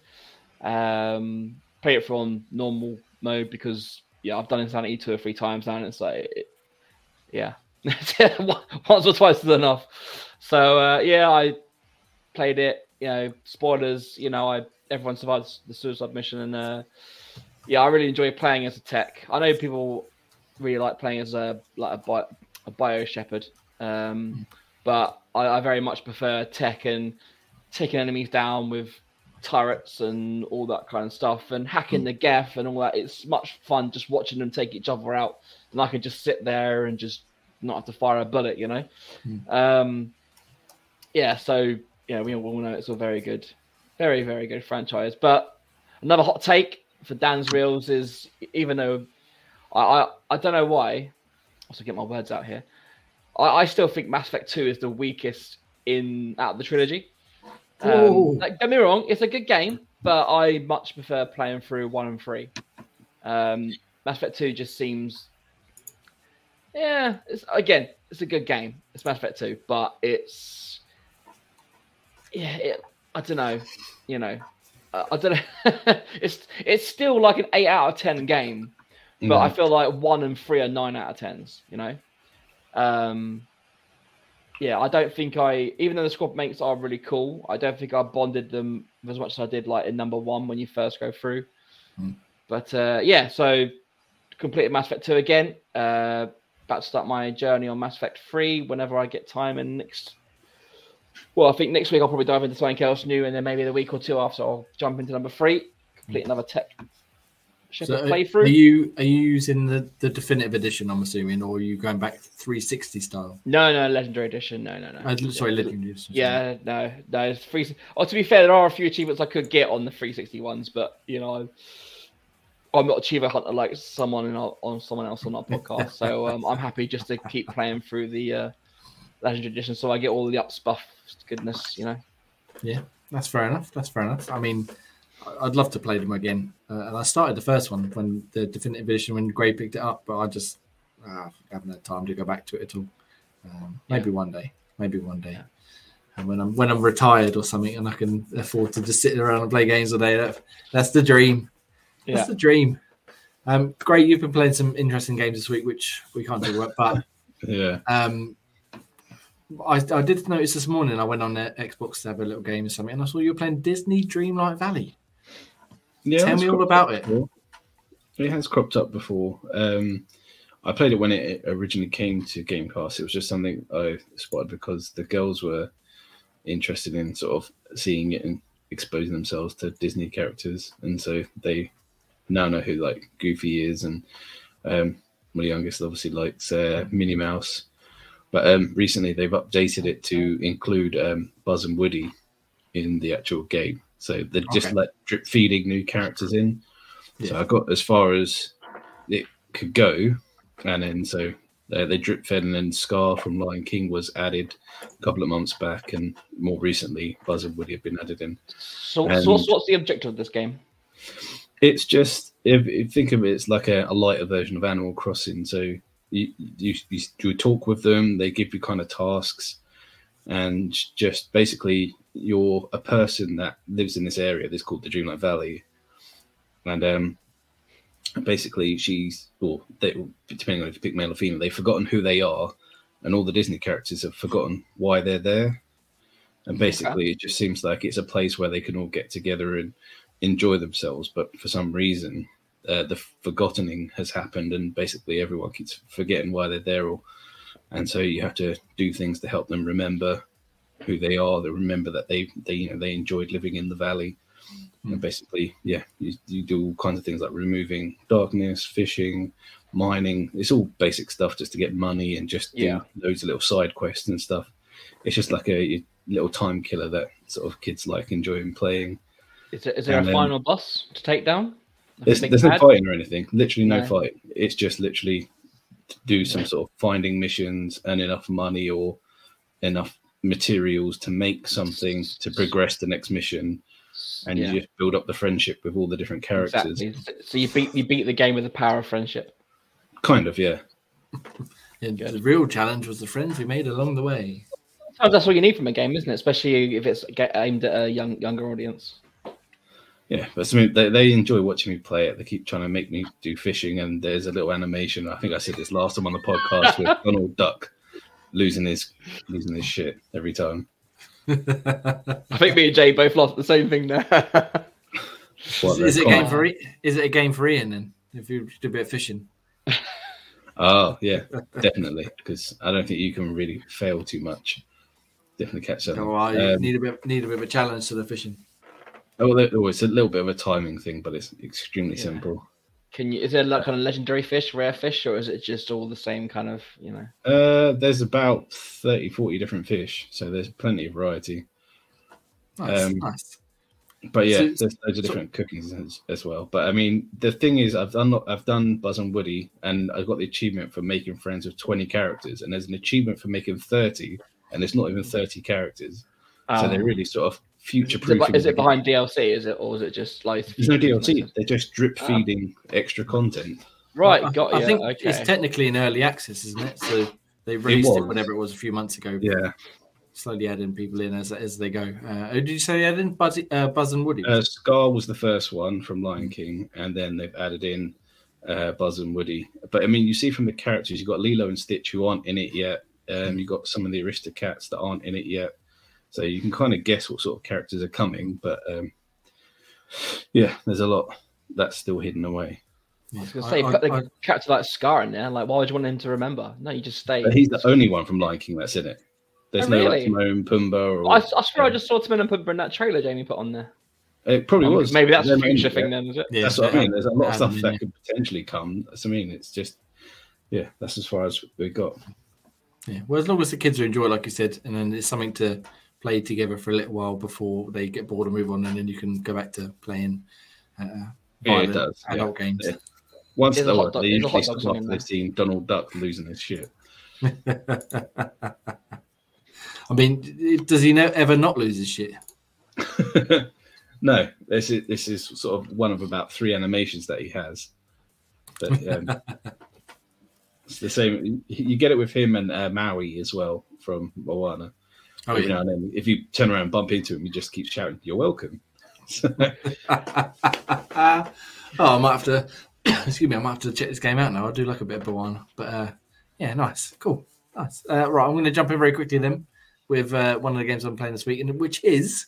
Um, play it from normal mode because, yeah, I've done Insanity two or three times now, and it's like, it, yeah, once or twice is enough. So, uh, yeah, I played it, you know, spoilers, you know, I everyone survives the suicide mission and... Uh, Yeah, I really enjoy playing as a tech. I know people really like playing as a like a bio, a bio shepherd, um, but I, I very much prefer tech and taking enemies down with turrets and all that kind of stuff and hacking the gaff and all that. It's much fun just watching them take each other out, and I can just sit there and just not have to fire a bullet, you know? Mm. Um, yeah, so yeah, we all know it's all very good, very, very good franchise. But another hot take for Dan's Reels is, even though I, I, I don't know why, also get my words out here, I, I still think Mass Effect two is the weakest in out of the trilogy. Um, like, don't get me wrong, it's a good game, but I much prefer playing through one and three. Um, Mass Effect two just seems, yeah, it's, again, it's a good game. It's Mass Effect two, but it's, yeah, it, I don't know, you know. Uh, I don't know. it's it's still like an eight out of ten game, but mm. I feel like one and three are nine out of tens. You know, um, yeah. I don't think I, even though the squad mates are really cool, I don't think I bonded them as much as I did like in number one when you first go through. Mm. But uh, yeah, so completed Mass Effect two again. Uh, about to start my journey on Mass Effect three whenever I get time, and next. Well, I think next week I'll probably dive into something else new, and then maybe the week or two after I'll jump into number three, complete another tech shepherd so playthrough. Are you are you using the, the definitive edition, I'm assuming, or are you going back three sixty style? No, no, legendary edition. No, no, no. Uh, sorry, legendary edition. Yeah, no, no. It's free. Oh, to be fair, there are a few achievements I could get on the three sixty ones, but you know, I'm, I'm not achiever hunter like someone in our, on someone else on our podcast, so um, I'm happy just to keep playing through the. Uh, Legendary edition, so I get all the up stuff goodness, you know. Yeah, that's fair enough. That's fair enough. I mean, I'd love to play them again. Uh, and I started the first one when the definitive edition when Greg picked it up, but I just uh, haven't had time to go back to it at all. Um, maybe yeah. one day, maybe one day, yeah. And when I'm when I'm retired or something, and I can afford to just sit around and play games all day. That, that's the dream. Yeah. That's the dream. Um, Greg, you've been playing some interesting games this week, which we can't do work, but yeah. Um, I, I did notice this morning I went on the Xbox to have a little game or something, and I saw you were playing Disney Dreamlight Valley. Yeah, tell me all about it. It has cropped up before. Um, I played it when it originally came to Game Pass. It was just something I spotted because the girls were interested in sort of seeing it and exposing themselves to Disney characters, and so they now know who like Goofy is, and um, my youngest obviously likes uh, Minnie Mouse. But um, recently they've updated it to include um, Buzz and Woody in the actual game. So they're just okay. like drip feeding new characters in. Yeah. So I got as far as it could go. And then so uh, they drip fed, and then Scar from Lion King was added a couple of months back. And more recently, Buzz and Woody have been added in. So, so what's the objective of this game? It's just, if you think of it, it's like a, a lighter version of Animal Crossing. So You, you you talk with them, they give you kind of tasks, and just basically you're a person that lives in this area. This is called the Dreamlight Valley, and um, basically she's, or they, depending on if you pick male or female, they've forgotten who they are, and all the Disney characters have forgotten why they're there, and basically yeah. It just seems like it's a place where they can all get together and enjoy themselves, but for some reason. Uh, the forgottening has happened, and basically everyone keeps forgetting why they're there, or, and so you have to do things to help them remember who they are. They remember that they, they you know, they enjoyed living in the valley, mm. and basically, yeah, you, you do all kinds of things like removing darkness, fishing, mining. It's all basic stuff just to get money and just yeah. do loads of little side quests and stuff. It's just like a, a little time killer that sort of kids like enjoying playing. Is there, is there a then, final boss to take down? There's, there's no fighting or anything. Literally no yeah. fight. It's just literally do some sort of finding missions, earn enough money or enough materials to make something to progress the next mission, and yeah. you just build up the friendship with all the different characters. Exactly. So you beat you beat the game with the power of friendship. Kind of, yeah. Yeah, the real challenge was the friends we made along the way. Oh, that's what you need from a game, isn't it? Especially if it's aimed at a young, younger audience. Yeah, but I mean, they, they enjoy watching me play it. They keep trying to make me do fishing, and there's a little animation. I think I said this last time on the podcast with Donald Duck losing his losing his shit every time. I think me and Jay both laughed at the same thing there. Is, is, it game for, is it a game for Ian, then, if you do a bit of fishing? Oh, yeah, definitely, because I don't think you can really fail too much. Definitely catch that. Oh, I um, need, a bit, need a bit of a challenge to the fishing. Oh, it's a little bit of a timing thing, but it's extremely yeah. simple. Can you? Is there like kind of legendary fish, rare fish, or is it just all the same kind of, you know? Uh, there's about thirty, forty different fish, so there's plenty of variety. Nice, um, nice. But yeah, so, there's loads of different so... cookies as, as well. But I mean, the thing is, I've done I've done Buzz and Woody, and I've got the achievement for making friends with twenty characters, and there's an achievement for making thirty, and it's not even thirty characters. Um, so they're really sort of future-proofing. Is it behind D L C? Is it, or is it just like? There's no D L C. They're just drip feeding oh. extra content. Right, I, got you. I think okay. it's technically an early access, isn't it? So they released it, it whatever it was a few months ago. Yeah. Slowly adding people in as as they go. Uh, did you say adding Buzz, uh, Buzz and Woody? Uh, Scar was the first one from Lion King, and then they've added in uh, Buzz and Woody. But I mean, you see from the characters, you've got Lilo and Stitch who aren't in it yet. Um, you've got some of the Aristocats that aren't in it yet. So you can kind of guess what sort of characters are coming, but um, yeah, there's a lot that's still hidden away. I was going to say, I, put I, the character like Scar in there, like why would you want him to remember? No, you just stay. But he's the only one from Lion King that's in it. There's oh, no really? like Timon, Pumbaa. Or, I, I swear um, I just saw Timon and Pumbaa in that trailer Jamie put on there. It probably oh, was. Maybe that's a future thing then, is it? Yeah, that's yeah, what yeah. I mean. There's a lot of stuff yeah. that could potentially come. That's what I mean. It's just, yeah, that's as far as we got. Yeah, well, as long as the kids are enjoying, like you said, and then it's something to play together for a little while before they get bored and move on, and then you can go back to playing uh, yeah, it does. adult yeah. games. Yeah. Once they they usually stop after they've seen Donald Duck losing his shit. I mean, does he ever not lose his shit? No, this is this is sort of one of about three animations that he has. But, um, it's the same. You get it with him and uh, Maui as well from Moana. Oh, yeah. You know, and then if you turn around and bump into him, you just keep shouting, "You're welcome." So... oh, I might have to. Excuse me, I might have to check this game out now. I'll do like a bit of Bawana, but uh, yeah, nice, cool, nice. Uh, right, I'm going to jump in very quickly then with uh, one of the games I'm playing this week, and which is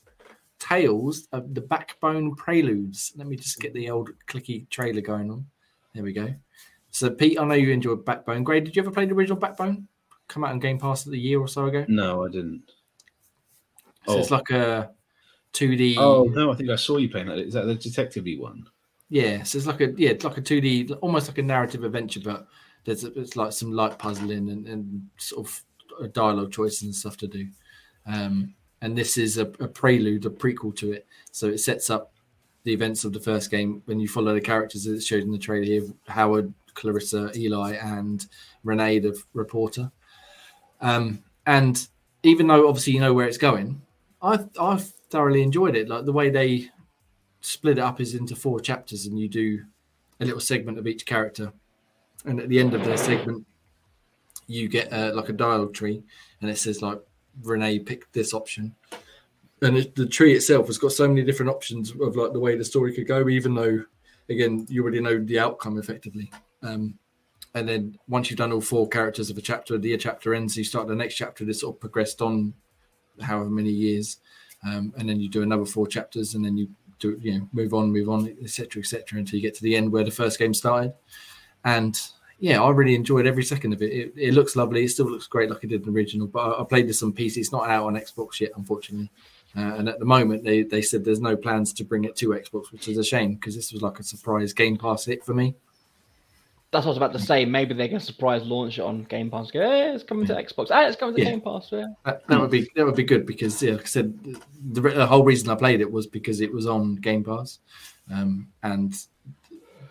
Tales of the Backbone Preludes. Let me just get the old clicky trailer going on. There we go. So, Pete, I know you enjoyed Backbone. Greg, did you ever play the original Backbone? Come out on Game Pass a year or so ago? No, I didn't. So oh. it's like a two D. Oh no, I think I saw you playing that. Is that the detective-y one? Yeah, so it's like a yeah, it's like a two D, almost like a narrative adventure, but there's a, it's like some light puzzling and, and sort of dialogue choices and stuff to do. Um, and this is a, a prelude, a prequel to it. So it sets up the events of the first game when you follow the characters that it showed in the trailer here: Howard, Clarissa, Eli, and Renee, the reporter. Um, and even though obviously you know where it's going, I I thoroughly enjoyed it. Like the way they split it up is into four chapters, and you do a little segment of each character. And at the end of their segment, you get uh, like a dialogue tree, and it says like Renee picked this option, and it, the tree itself has got so many different options of like the way the story could go, even though again you already know the outcome effectively. Um, And then once you've done all four characters of a chapter, the chapter ends, you start the next chapter. This sort of progressed on however many years. Um, and then you do another four chapters, and then you do, you know, move on, move on, et cetera, et cetera, until you get to the end where the first game started. And yeah, I really enjoyed every second of it. It, it looks lovely. It still looks great like it did in the original, but I, I played this on P C. It's not out on Xbox yet, unfortunately. Uh, and at the moment, they, they said there's no plans to bring it to Xbox, which is a shame because this was like a surprise Game Pass hit for me. That's what I was about to say. Maybe they're going to surprise launch it on Game Pass. Go, hey, it's coming to Xbox. Hey, it's coming to yeah. Game Pass. Yeah, that, that would be that would be good because, yeah, like I said, the, the whole reason I played it was because it was on Game Pass, um, and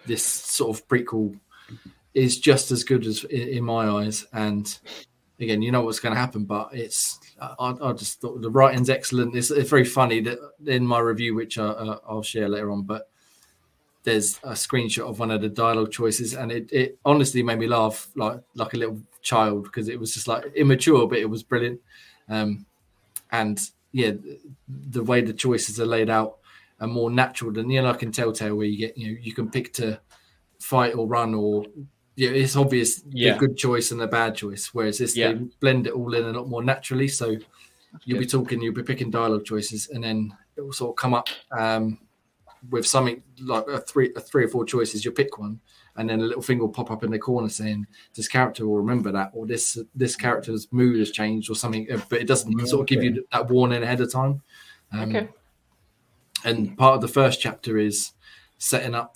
this sort of prequel is just as good as in, in my eyes. And again, you know what's going to happen, but it's I, I just thought the writing's excellent. It's, it's very funny that in my review, which I, uh, I'll share later on, but there's a screenshot of one of the dialogue choices, and it, it honestly made me laugh like like a little child, because it was just like immature, but it was brilliant. Um, and yeah, the way the choices are laid out are more natural than, you know, like in Telltale, where you get, you know, you can pick to fight or run, or yeah, it's obvious yeah. the good choice and the bad choice. Whereas this, yeah. they blend it all in a lot more naturally. So That's you'll good. be talking, you'll be picking dialogue choices, and then it will sort of come up um, with something like a three, a three or four choices. You'll pick one, and then a little thing will pop up in the corner saying, "This character will remember that," or "This this character's mood has changed," or something. But it doesn't okay. sort of give you that warning ahead of time. Um, okay. And part of the first chapter is setting up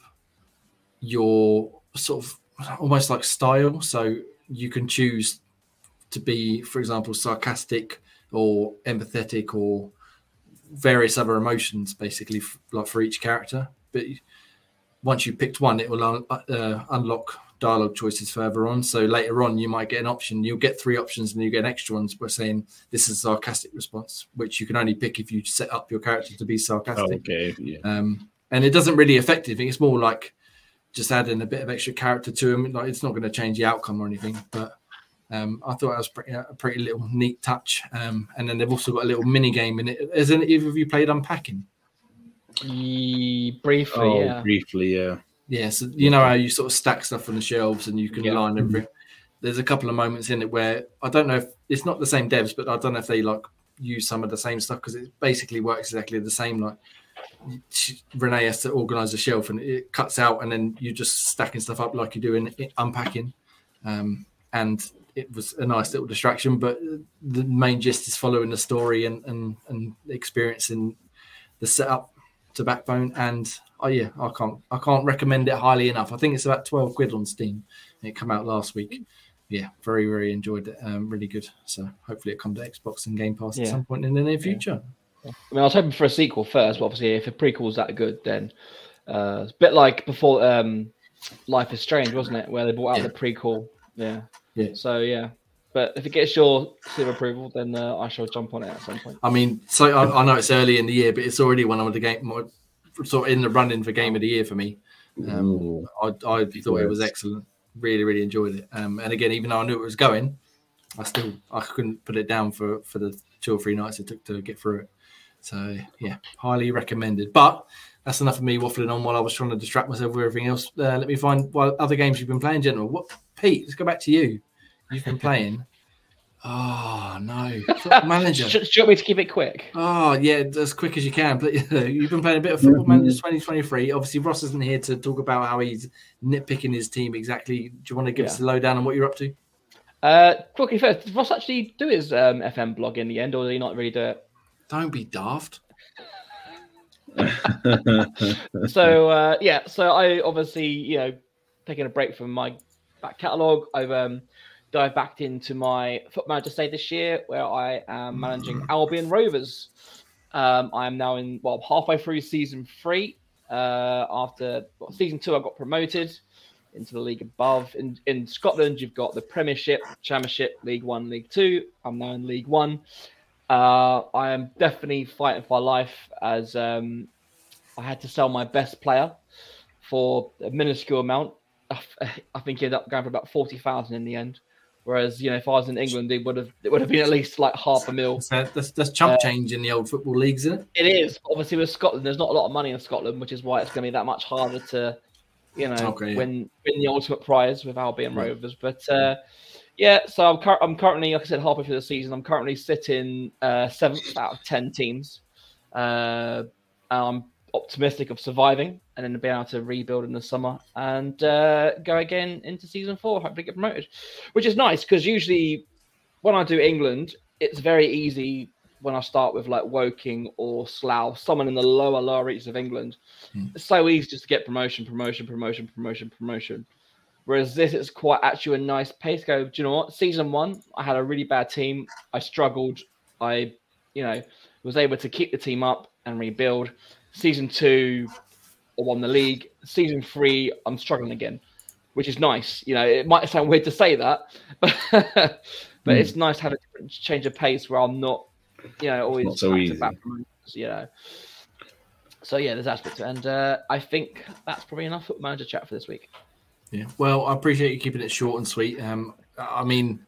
your sort of almost like style. So you can choose to be, for example, sarcastic or empathetic or various other emotions, basically, like for each character. But once you picked one, it will un- uh, unlock dialogue choices further on. So later on, you might get an option. You'll get three options, and you get an extra one by saying, "This is a sarcastic response," which you can only pick if you set up your character to be sarcastic. Okay, yeah. Um, and it doesn't really affect anything. It's more like just adding a bit of extra character to him. Like, it's not going to change the outcome or anything, but um, I thought that was pretty, a pretty little neat touch. Um, and then they've also got a little mini game in it. Has any either of you played Unpacking? E- briefly, oh, yeah. Briefly, yeah. Yeah, so you know how you sort of stack stuff on the shelves and you can yeah. line everything. There's a couple of moments in it where I don't know if it's not the same devs, but I don't know if they like use some of the same stuff, because it basically works exactly the same. Like Renee has to organize a shelf and it cuts out, and then you're just stacking stuff up like you do in Unpacking. Um, and it was a nice little distraction, but the main gist is following the story and, and, and experiencing the setup to Backbone. And oh yeah, I can't I can't recommend it highly enough. I think it's about twelve quid on Steam. It came out last week. Yeah, very, very enjoyed it. Um, really good. So hopefully it comes to Xbox and Game Pass yeah. at some point in the near future. Yeah. I mean, I was hoping for a sequel first, but obviously if a prequel's that good, then uh, it's a bit like before um, Life is Strange, wasn't it? Where they brought out yeah. the prequel. Yeah. Yeah. So yeah. But if it gets your seal of approval, then uh, I shall jump on it at some point. I mean, so I, I know it's early in the year, but it's already one of the game, sort of in the running for game of the year for me. Um, I, I thought it was excellent. Really, really enjoyed it. Um, and again, even though I knew it was going, I still I couldn't put it down for, for the two or three nights it took to get through it. So yeah, highly recommended. But that's enough of me waffling on while I was trying to distract myself with everything else. Uh, let me find well, other games you've been playing, General. What, Pete? Let's go back to you. You've been playing. Oh, no. Football Manager. Do you want me to keep it quick? Oh, yeah, as quick as you can. You've been playing a bit of Football mm-hmm. Manager twenty twenty-three. Obviously, Ross isn't here to talk about how he's nitpicking his team exactly. Do you want to give yeah. us the lowdown on what you're up to? Uh, quickly first, did Ross actually do his um, F M blog in the end, or did he not really do it? Don't be daft. so, uh, yeah, so I obviously, you know, taking a break from my back catalogue, I've... Um, dive back into my Foot Manager stay this year, where I am managing mm. Albion Rovers. Um, I am now in, well, halfway through season three. Uh, after well, season two, I got promoted into the league above. In, in Scotland, you've got the Premiership, Championship, League One, League Two. I'm now in League One. Uh, I am definitely fighting for life, as um, I had to sell my best player for a minuscule amount. I think he ended up going for about forty thousand in the end. Whereas, you know, if I was in England, it would have it would have been at least like half a mil. So that's, that's chump uh, change in the old football leagues, isn't it? It is. Obviously, with Scotland, there's not a lot of money in Scotland, which is why it's going to be that much harder to, you know, okay, yeah. win win the ultimate prize with Albion right. Rovers. But uh, yeah, so I'm, cu- I'm currently, like I said, halfway through the season. I'm currently sitting uh, seventh out of ten teams. Uh, I'm optimistic of surviving and then being able to rebuild in the summer and uh, go again into season four, hopefully get promoted, which is nice, because usually when I do England, it's very easy when I start with like Woking or Slough, someone in the lower, lower reaches of England. Mm. It's so easy just to get promotion, promotion, promotion, promotion, promotion. Whereas this is quite actually a nice pace. Go, do you know what? Season one, I had a really bad team. I struggled. I, you know, was able to keep the team up and rebuild. Season two, I won the league. Season three, I'm struggling again, which is nice. You know, it might sound weird to say that, but but mm. it's nice to have a different change of pace where I'm not, you know, always not so easy. Back, you know. So yeah, there's aspects, and uh, I think that's probably enough for manager chat for this week. Yeah, well, I appreciate you keeping it short and sweet. Um, I mean,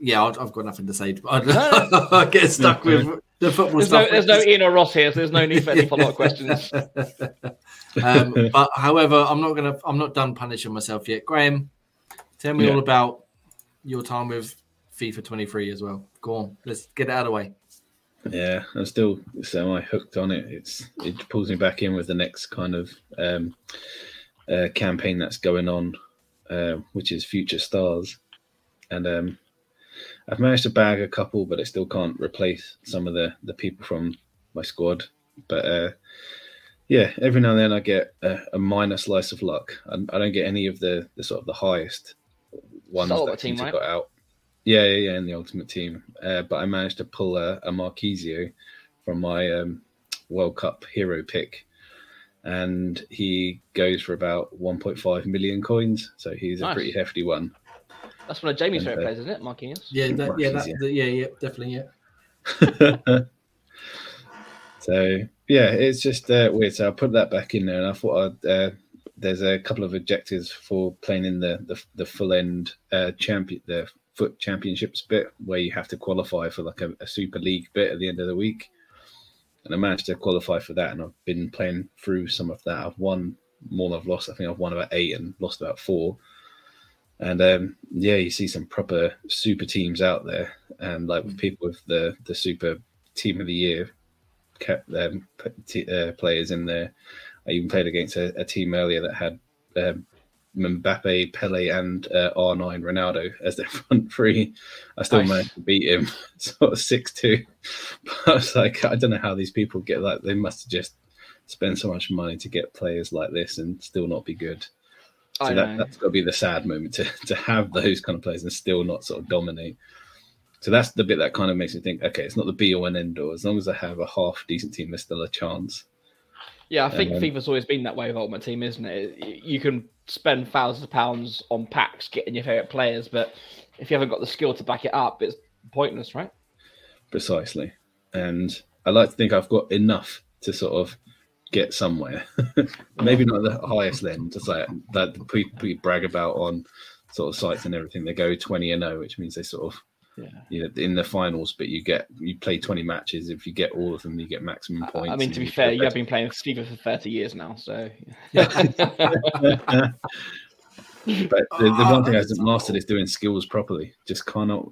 yeah, I've got nothing to say. I get stuck with the football there's stuff. No, there's no Ian or Ross here, so there's no need for any follow-up questions. um, but however, I'm not gonna. I'm not done punishing myself yet. Graham, tell me yeah. all about your time with FIFA twenty-three as well. Go on, let's get it out of the way. Yeah, I'm still semi hooked on it. It's it pulls me back in with the next kind of um, uh, campaign that's going on, uh, which is Future Stars, and um, I've managed to bag a couple, but I still can't replace some of the, the people from my squad. But uh, yeah, every now and then I get a, a minor slice of luck. I, I don't get any of the, the sort of the highest ones so that team, right? got out. Yeah, yeah, yeah, in the Ultimate Team. Uh, but I managed to pull a, a Marquisio from my um, World Cup hero pick. And he goes for about one point five million coins. So he's nice. A pretty hefty one. That's one of Jamie's favourite uh, players, isn't it, Marquinhos? Yeah, that, yeah, that, the, yeah, yeah, definitely, yeah. So, yeah, it's just uh, weird. So I put that back in there, and I thought I'd... Uh, there's a couple of objectives for playing in the, the, the full-end uh, champion... the foot championships bit where you have to qualify for like a, a Super League bit at the end of the week, and I managed to qualify for that, and I've been playing through some of that. I've won more than I've lost. I think I've won about eight and lost about four, and um yeah you see some proper super teams out there, and like with people with the the super team of the year kept um, t- uh, players in there. I even played against a, a team earlier that had um Mbappe, Pele, and uh, R nine Ronaldo as their front three. I still nice. managed to beat him, sort of six two. But I was like, I don't know how these people get like, they must have just spent so much money to get players like this and still not be good. So I that, that's got to be the sad moment to, to have those kind of players and still not sort of dominate. So that's the bit that kind of makes me think, okay, it's not the be all and end all. As long as I have a half decent team, there's still a chance. Yeah, I think um, FIFA's always been that way with Ultimate Team, isn't it? You can spend thousands of pounds on packs getting your favourite players, but if you haven't got the skill to back it up, it's pointless, right? Precisely. And I like to think I've got enough to sort of get somewhere. Maybe not the highest end, just like that people you brag about on sort of sites and everything. They go twenty and oh, which means they sort of, yeah. you know, in the finals, but you get you play twenty matches. If you get all of them, you get maximum points. I mean, to be fair, you have been playing FIFA for thirty years now, so. Yeah. But the, the one thing I haven't mastered is doing skills properly. Just cannot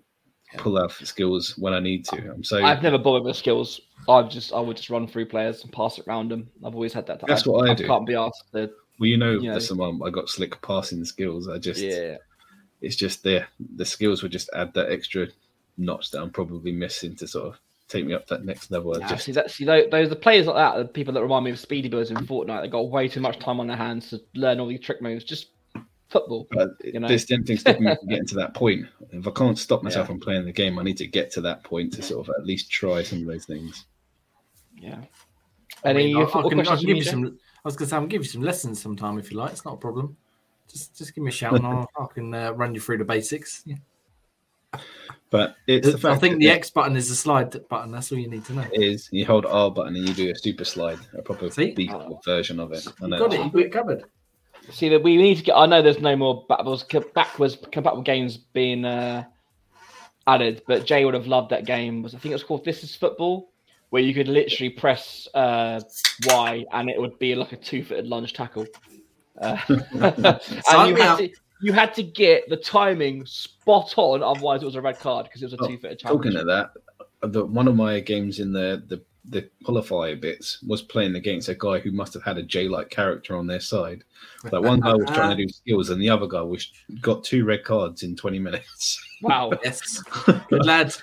pull out skills when I need to. I'm so. I've never bothered with skills. I've just I would just run through players and pass it around them. I've always had that. That's I, what I, I do. Can't be asked to. Well, you know, you know there's someone I got slick passing skills. I just yeah. It's just there. The skills would just add that extra notch that I'm probably missing to sort of take me up that next level. Yeah, just... see, that, see those, those the players like that, the people that remind me of speedy builders in Fortnite, they got way too much time on their hands to learn all these trick moves. Just football. But you know? This damn thing's stopping me from getting to that point. If I can't stop myself yeah. from playing the game, I need to get to that point to sort of at least try some of those things. Yeah. Any I mean, I, I can, I can give you some. I was going to say, I can give you some lessons sometime if you like. It's not a problem. Just, just give me a shout, and I'll, I can uh, run you through the basics. Yeah. But it's the fact I think the X button is the slide button. That's all you need to know. It is. You hold R button, and you do a super slide, a proper beat oh. version of it. You got it. You got it covered. See that we need to get. I know there's no more backwards compatible games being uh, added, but Jay would have loved that game. I think it was called This Is Football, where you could literally press uh, Y, and it would be like a two-footed lunge tackle. Uh, and you had, to, you had to get the timing spot on, otherwise it was a red card because it was a oh, two-footer challenge. Talking of that, the, one of my games in the, the, the qualifier bits was playing against a guy who must have had a J-like character on their side. Like one guy was trying to do skills, and the other guy was got two red cards in twenty minutes. Wow! Yes, good lad.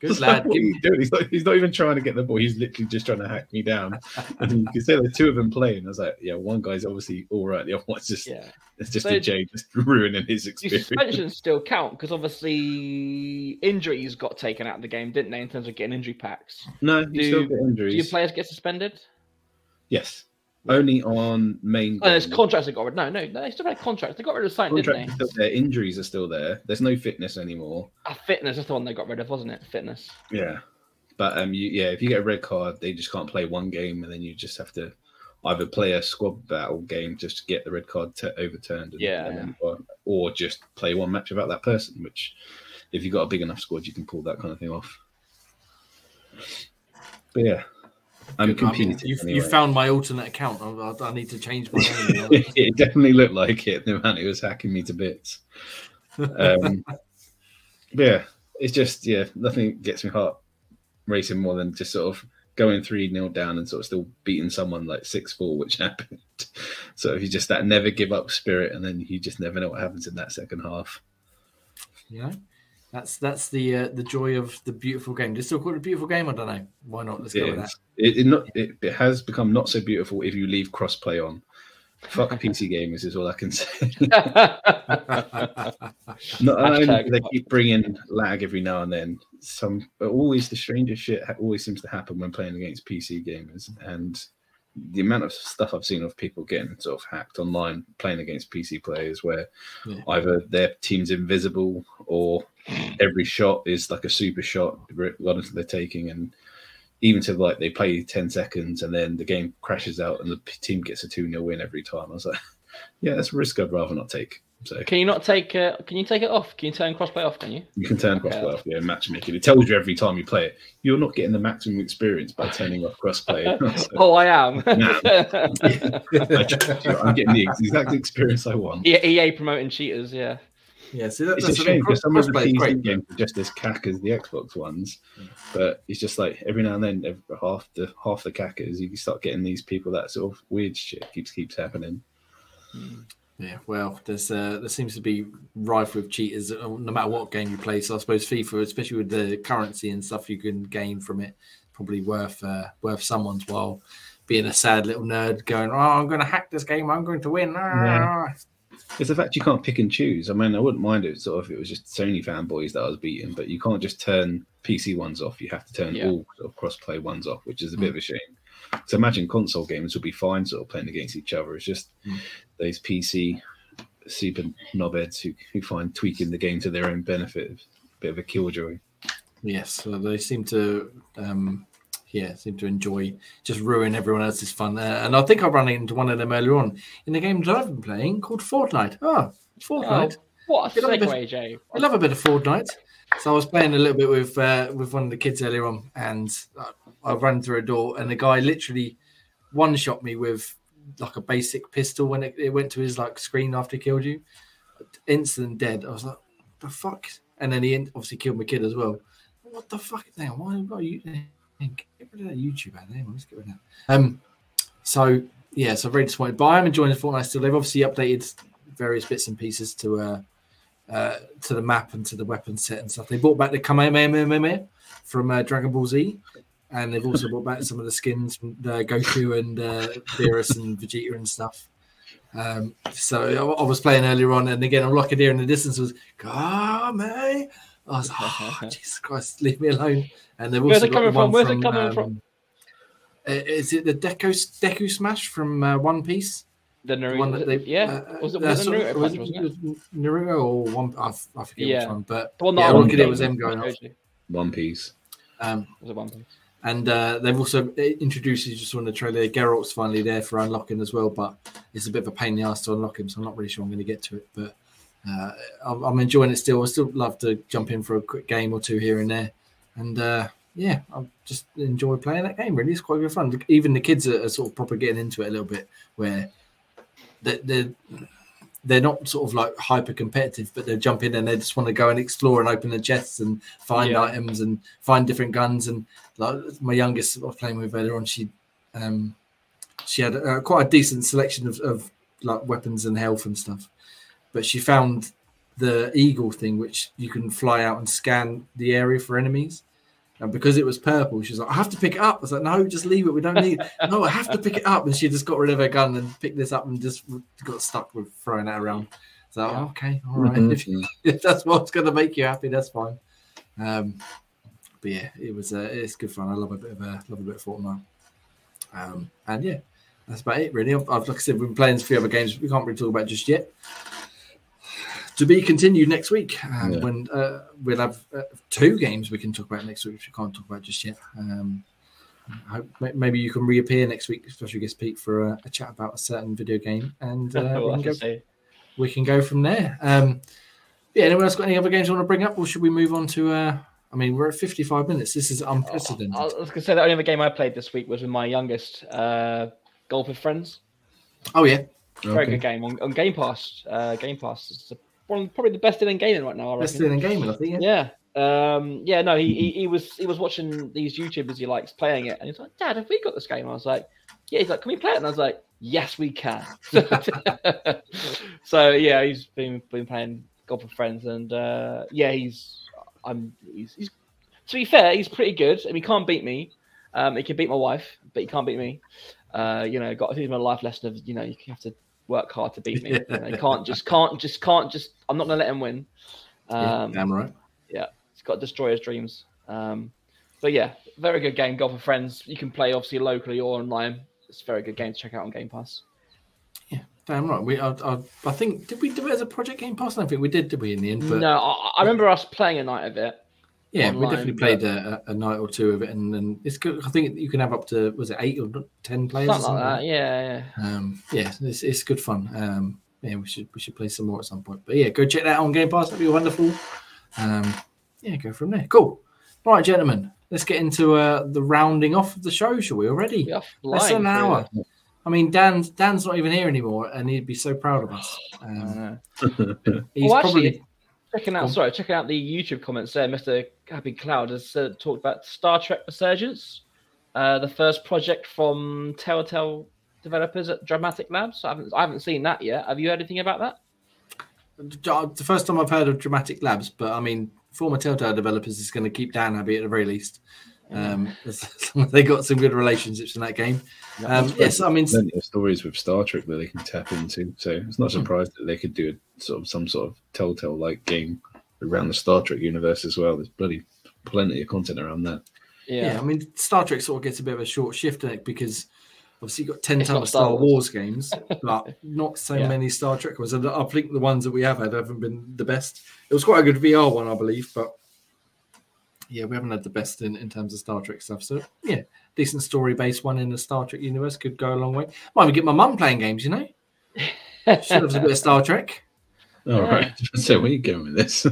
Good lad. What are you doing? He's, not, he's not even trying to get the ball. He's literally just trying to hack me down. And you can see the two of them playing. I was like, yeah, one guy's obviously all right. The other one's just, yeah. it's just so, a J just ruining his experience. Suspensions still count because obviously injuries got taken out of the game, didn't they, in terms of getting injury packs? No, you do, still get injuries. Do your players get suspended? Yes. Only on main. Oh, there's contracts that got rid. No, no, no, they still had contracts. They got rid of something, contracts didn't they? Injuries are still there. There's no fitness anymore. Ah, fitness. That's the one they got rid of, wasn't it? Fitness. Yeah, but um, you, yeah, if you get a red card, they just can't play one game, and then you just have to either play a squad battle game just to get the red card t- overturned, and, yeah, and, or, or just play one match without that person, which if you've got a big enough squad, you can pull that kind of thing off. But yeah, I'm competing. You, anyway. You found my alternate account. I, I need to change my name. It definitely looked like it. The man who was hacking me to bits. Um, yeah, it's just, yeah, nothing gets me heart racing more than just sort of going three nil down and sort of still beating someone like six four, which happened. So if you just that never give up spirit, and then you just never know what happens in that second half. Yeah. That's that's the uh, the joy of the beautiful game. Do you still call it a beautiful game? I don't know. Why not? Let's go with that. It, it, not, it, it has become not so beautiful if you leave cross-play on. Fuck P C gamers is all I can say. Not only do they keep bringing lag every now and then, some but always the strangest shit always seems to happen when playing against P C gamers. And the amount of stuff I've seen of people getting sort of hacked online playing against P C players where yeah. either their team's invisible or every shot is like a super shot regardless they're taking, and even to like they play ten seconds and then the game crashes out and the team gets a two nil win every time. I was like, yeah, that's a risk I'd rather not take. So can you not take uh, can you take it off? Can you turn crossplay off, can you? You can turn crossplay okay. off, yeah, matchmaking. It tells you every time you play it, you're not getting the maximum experience by turning off crossplay. So, oh, I am. Nah, I'm getting the exact experience I want. Yeah, E A promoting cheaters, yeah. Yeah, so that, it's that's a shame because some of the P C games are just as cack as the Xbox ones, yeah. But it's just like every now and then, every, half the half the cackers, you start getting these people that sort of weird shit keeps keeps happening. Mm. Yeah, well, there's uh, there seems to be rife with cheaters no matter what game you play. So I suppose FIFA, especially with the currency and stuff you can gain from it, probably worth uh, worth someone's while being a sad little nerd going, oh, I'm going to hack this game, I'm going to win. Yeah. It's the fact you can't pick and choose. I mean, I wouldn't mind it sort of if it was just Sony fanboys that I was beating, but you can't just turn P C ones off. You have to turn yeah. all sort of cross-play ones off, which is a mm. bit of a shame. So imagine console games would be fine sort of playing against each other. It's just mm. those P C super knobheads who, who find tweaking the game to their own benefit. A bit of a killjoy. Yes, well, they seem to um, yeah, seem to enjoy just ruin everyone else's fun. Uh, and I think I ran into one of them earlier on in the games I've been playing called Fortnite. Oh, Fortnite. Oh, what a segue, Jay. I love a bit of Fortnite. So I was playing a little bit with uh, with one of the kids earlier on, and I ran through a door, and the guy literally one-shot me with like a basic pistol when it, it went to his like screen after he killed you. Instant dead. I was like, what the fuck? And then he obviously killed my kid as well. What the fuck? Now, why are you? Get rid of that YouTube out there. Let's get rid of that. Um. So yeah, so very disappointed, but I am enjoying the Fortnite still. They've obviously updated various bits and pieces to. Uh, Uh, to the map and to the weapon set and stuff. They brought back the Kamehameha from uh, Dragon Ball Z, and they've also brought back some of the skins from uh, Goku and uh, Beerus and Vegeta and stuff. Um, so I, I was playing earlier on, and again, I'm like a deer in the distance was Kamehameha. I was like, oh, Jesus Christ, leave me alone. And they've also Where's it coming from? Where's from, it coming um, from? Uh, is it the Deku, Deku Smash from uh, One Piece? The Naruto, one that they, yeah, uh, was it, was uh, it Naruto? Was it Naruto or one? I, I forget yeah. which one, but the one that yeah, I look at it was them going off. One Piece. Um, was it One Piece? And uh, they've also introduced, you just on the trailer, Geralt's finally there for unlocking as well, but it's a bit of a pain in the ass to unlock him, so I'm not really sure I'm going to get to it, but uh, I'm, I'm enjoying it still. I still love to jump in for a quick game or two here and there, and uh, yeah, I just enjoy playing that game, really. It's quite good fun. Even the kids are, are sort of proper getting into it a little bit, where They're, they're not sort of like hyper-competitive, but they jump in and they just want to go and explore and open the chests and find yeah. items and find different guns. And like my youngest I was playing with earlier on, she um, she had a, quite a decent selection of, of like weapons and health and stuff. But she found the eagle thing, which you can fly out and scan the area for enemies. And because it was purple, she was like, I have to pick it up. I was like, no, just leave it. We don't need it. No, I have to pick it up. And she just got rid of her gun and picked this up and just got stuck with throwing that around. So, yeah. okay, all right. Mm-hmm. If, you, if that's what's going to make you happy, that's fine. Um, but, yeah, it was uh, it's good fun. I love a bit of, uh, love a bit of Fortnite. Um, and, yeah, that's about it, really. I've, I've, like I said, we've been playing a few other games we can't really talk about just yet. To be continued next week um, yeah. when uh, we'll have uh, two games we can talk about next week, which we can't talk about just yet. Um, I hope maybe you can reappear next week, especially guest Pete, for a, a chat about a certain video game, and uh, we'll we, can go, we can go from there. Um, yeah, anyone else got any other games you want to bring up, or should we move on to? Uh, I mean, we're at fifty-five minutes. This is unprecedented. I was going to say the only other game I played this week was with my youngest, uh, Golf with Friends. Oh yeah, very okay. good game on, on Game Pass. Uh, Game Pass is probably the best thing in gaming right now. I best thing in gaming, I think. Yeah. yeah. Um, yeah, no, he, he he was he was watching these YouTubers he likes playing it, and he's like, "Dad, have we got this game?" And I was like, "Yeah." He's like, "Can we play it?" And I was like, "Yes, we can." So yeah, he's been been playing Golf with Friends, and uh, yeah, he's I'm he's, he's to be fair, he's pretty good. I mean, he can't beat me. Um, he can beat my wife, but he can't beat me. Uh, you know, got I think my life lesson of you know you have to work hard to beat me. You know, you can't just can't just can't just. I'm not gonna let him win. Um, yeah, damn right. Yeah. Got to destroy his dreams. Um, but yeah, very good game, Golf with Friends. You can play obviously locally or online. It's a very good game to check out on Game Pass. Yeah, damn right. We, I, I, I think, did we do it as a project Game Pass? I don't think we did, did we in the end? But... No, I, I remember us playing a night of it. Yeah, online, we definitely played but... a, a night or two of it, and then it's good. I think you can have up to was it eight or ten players? Something, or something like that. Yeah, yeah. Um, yeah, it's it's good fun. Um, yeah, we should we should play some more at some point. But yeah, go check that out on Game Pass. That'd be wonderful. Um. Yeah, go from there. Cool. All right, gentlemen, let's get into uh, the rounding off of the show, shall we? Already? Yeah, less than an hour. It. I mean, Dan's, Dan's not even here anymore, and he'd be so proud of us. Um, he's well, probably... actually, checking out, sorry, checking out the YouTube comments there, Mister Happy Cloud has uh, talked about Star Trek Resurgence, uh, the first project from Telltale developers at Dramatic Labs. I haven't, I haven't seen that yet. Have you heard anything about that? The first time I've heard of Dramatic Labs, but I mean... former Telltale developers is going to keep Dan happy at the very least. Um, they got some good relationships in that game. Um, yes, I mean, plenty of stories with Star Trek that they can tap into, so it's not surprised that they could do a, sort of some sort of Telltale like game around the Star Trek universe as well. There's bloody plenty of content around that. Yeah, yeah I mean, Star Trek sort of gets a bit of a short shift in it because. Obviously, you've got ten tons of Star Wars games, but not so yeah. many Star Trek ones. And I think the ones that we have had haven't been the best. It was quite a good V R one, I believe, but yeah, we haven't had the best in, in terms of Star Trek stuff. So yeah, decent story-based one in the Star Trek universe could go a long way. Might even get my mum playing games, you know? She loves a bit of Star Trek. All yeah. right. So where are you going with this?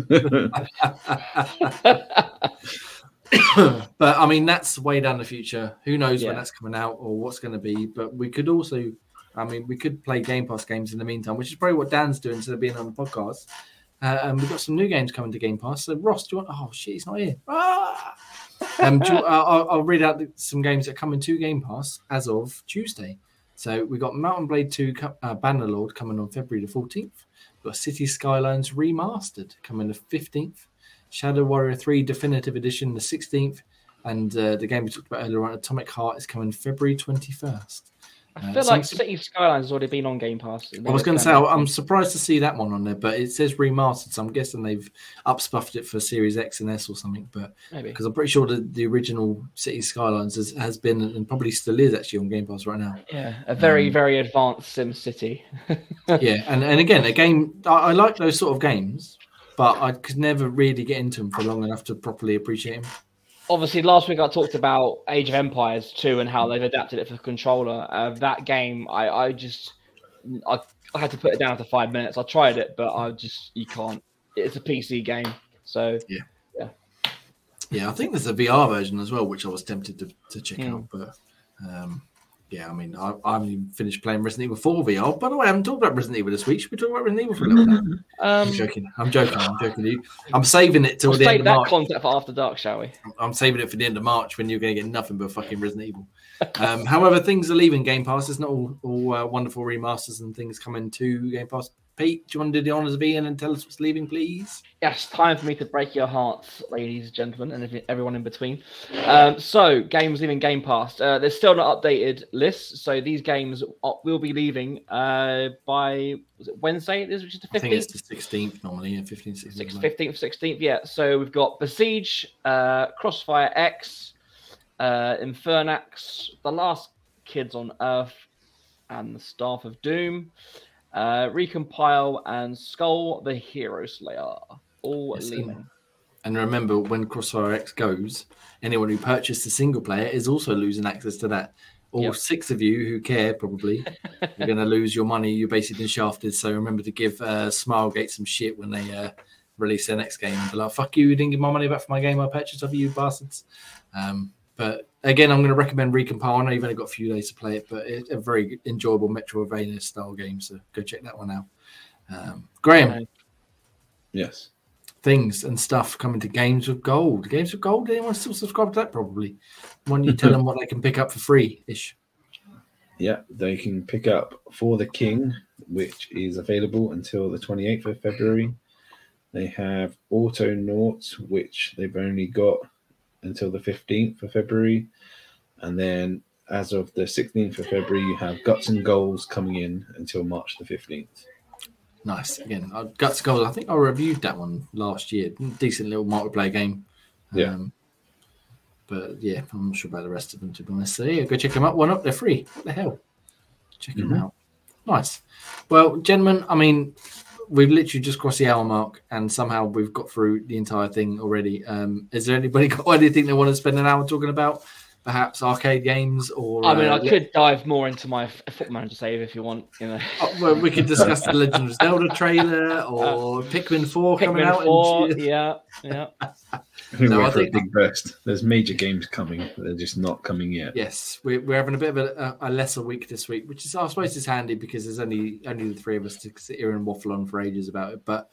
But I mean, that's way down the future. Who knows yeah. when that's coming out or what's going to be? But we could also, I mean, we could play Game Pass games in the meantime, which is probably what Dan's doing instead of being on the podcast. Uh, and we've got some new games coming to Game Pass. So, Ross, do you want? Oh shit, he's not here. Ah! Um, do you, uh, I'll, I'll read out the, some games that are coming to Game Pass as of Tuesday. So we got Mountain Blade two uh, Bannerlord coming on February the fourteenth. We've got City Skylines Remastered coming the fifteenth. Shadow Warrior three Definitive Edition, the sixteenth, and uh, the game we talked about earlier on, Atomic Heart, is coming February twenty-first. I feel uh, like some... City Skylines has already been on Game Pass. I was going to say, I'm surprised to see that one on there, but it says remastered, so I'm guessing they've upspuffed it for Series X and S or something. But because I'm pretty sure the, the original City Skylines has, has been and probably still is actually on Game Pass right now. Yeah, a very, um, very advanced Sim City. yeah, and, and again, a game, I, I like those sort of games. But I could never really get into him for long enough to properly appreciate him. Obviously, last week I talked about Age of Empires two and how they've adapted it for the controller. Uh, that game, I, I just... I, I had to put it down after five minutes. I tried it, but I just... You can't. It's a P C game, so... Yeah. Yeah, yeah I think there's a V R version as well, which I was tempted to, to check mm. out, but... Um... Yeah, I mean, I, I haven't even finished playing Resident Evil four V R. By the way, I haven't talked about Resident Evil this week. Should we talk about Resident Evil for a little bit? Um, I'm joking. I'm joking. I'm joking. I'm saving it till we'll the end of March. Save that concept for After Dark, shall we? I'm saving it for the end of March when you're going to get nothing but fucking Resident Evil. Um, however, things are leaving Game Pass. It's not all, all uh, wonderful remasters and things coming to Game Pass. Pete, do you want to do the honours of Ian and tell us what's leaving, please? Yes, time for me to break your hearts, ladies and gentlemen, and everyone in between. Um, so, games leaving Game Pass. Uh, there's still not updated lists, so these games will be leaving uh, by was it Wednesday, which is the fifteenth? I think it's the sixteenth normally, yeah, fifteenth, sixteenth. fifteenth, sixteenth, yeah. So, we've got Besiege, uh, Crossfire X, uh, Infernax, The Last Kids on Earth, and The Staff of Doom. Uh, Recompile and Skull the Hero Slayer. All yes, leaving. And remember, when Crossfire X goes, anyone who purchased the single player is also losing access to that. All yep. six of you who care, probably, you're going to lose your money. You're basically been shafted. So remember to give uh, Smilegate some shit when they uh, release their next game. They're like, fuck you, you didn't give my money back for my game I purchased of you bastards. Um, but again, I'm going to recommend Recompile. I know you've only got a few days to play it, but it's a very enjoyable Metroidvania-style game. So go check that one out. Um, Graham. Yes. Things and stuff coming to Games with Gold. Games with Gold, anyone still subscribe to that? Probably. Why don't you tell them what they can pick up for free ish? Yeah, they can pick up For the King, which is available until the twenty-eighth of February. They have Autonauts, which they've only got until the fifteenth of February. And then as of the sixteenth of February, you have Guts and Goals coming in until March the fifteenth. Nice. Again, Guts Gold. I think I reviewed that one last year. Decent little multiplayer game. Yeah. Um, but yeah, I'm not sure about the rest of them, to be honest. So yeah, go check them out. One up, they're free. What the hell? Check mm-hmm. them out. Nice. Well, gentlemen, I mean, we've literally just crossed the hour mark and somehow we've got through the entire thing already. Um, is there anybody got anything they want to spend an hour talking about? Perhaps arcade games, or I mean, uh, I could yeah. dive more into my Foot Manager save if you want. You know, oh, well, we could discuss the Legend of Zelda trailer or uh, Pikmin Four Pikmin coming out. four, and... Yeah, yeah. I think no, we're I for think... a big burst. There's major games coming, but they're just not coming yet. Yes, we're we're having a bit of a, a lesser week this week, which is I suppose is handy because there's only only the three of us to sit here and waffle on for ages about it, but.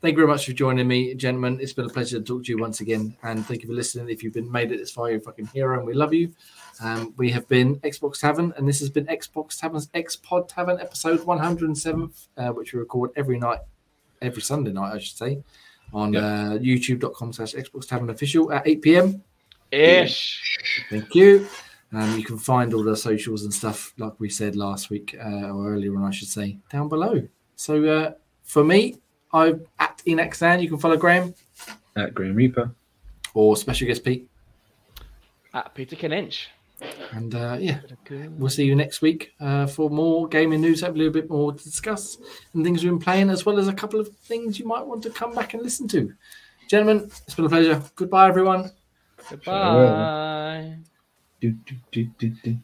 Thank you very much for joining me, gentlemen. It's been a pleasure to talk to you once again. And thank you for listening. If you've been made it this far, you're a fucking hero and we love you. Um, we have been Xbox Tavern, and this has been Xbox Tavern's X-Pod Tavern episode one hundred seven, uh, which we record every night, every Sunday night, I should say, on yep. uh, youtube.com slash Xbox Tavern Official at eight p.m. Ish. Thank you. Um, you can find all the socials and stuff, like we said last week, uh, or earlier on, I should say, down below. So uh, for me, I'm at Enexan. You can follow Graham. At Graham Reaper. Or special guest Pete. At Peter Kininch. And uh, yeah, we'll see you next week uh, for more gaming news, hopefully a bit more to discuss and things we've been playing, as well as a couple of things you might want to come back and listen to. Gentlemen, it's been a pleasure. Goodbye, everyone. Goodbye. You have to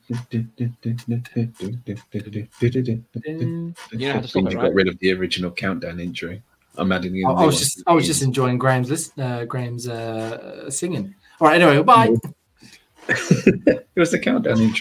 got rid of the original countdown intro. I'm adding in. I was just, I was just enjoying Graham's list, uh, Graham's uh, singing. All right, anyway, bye. It was the countdown intro.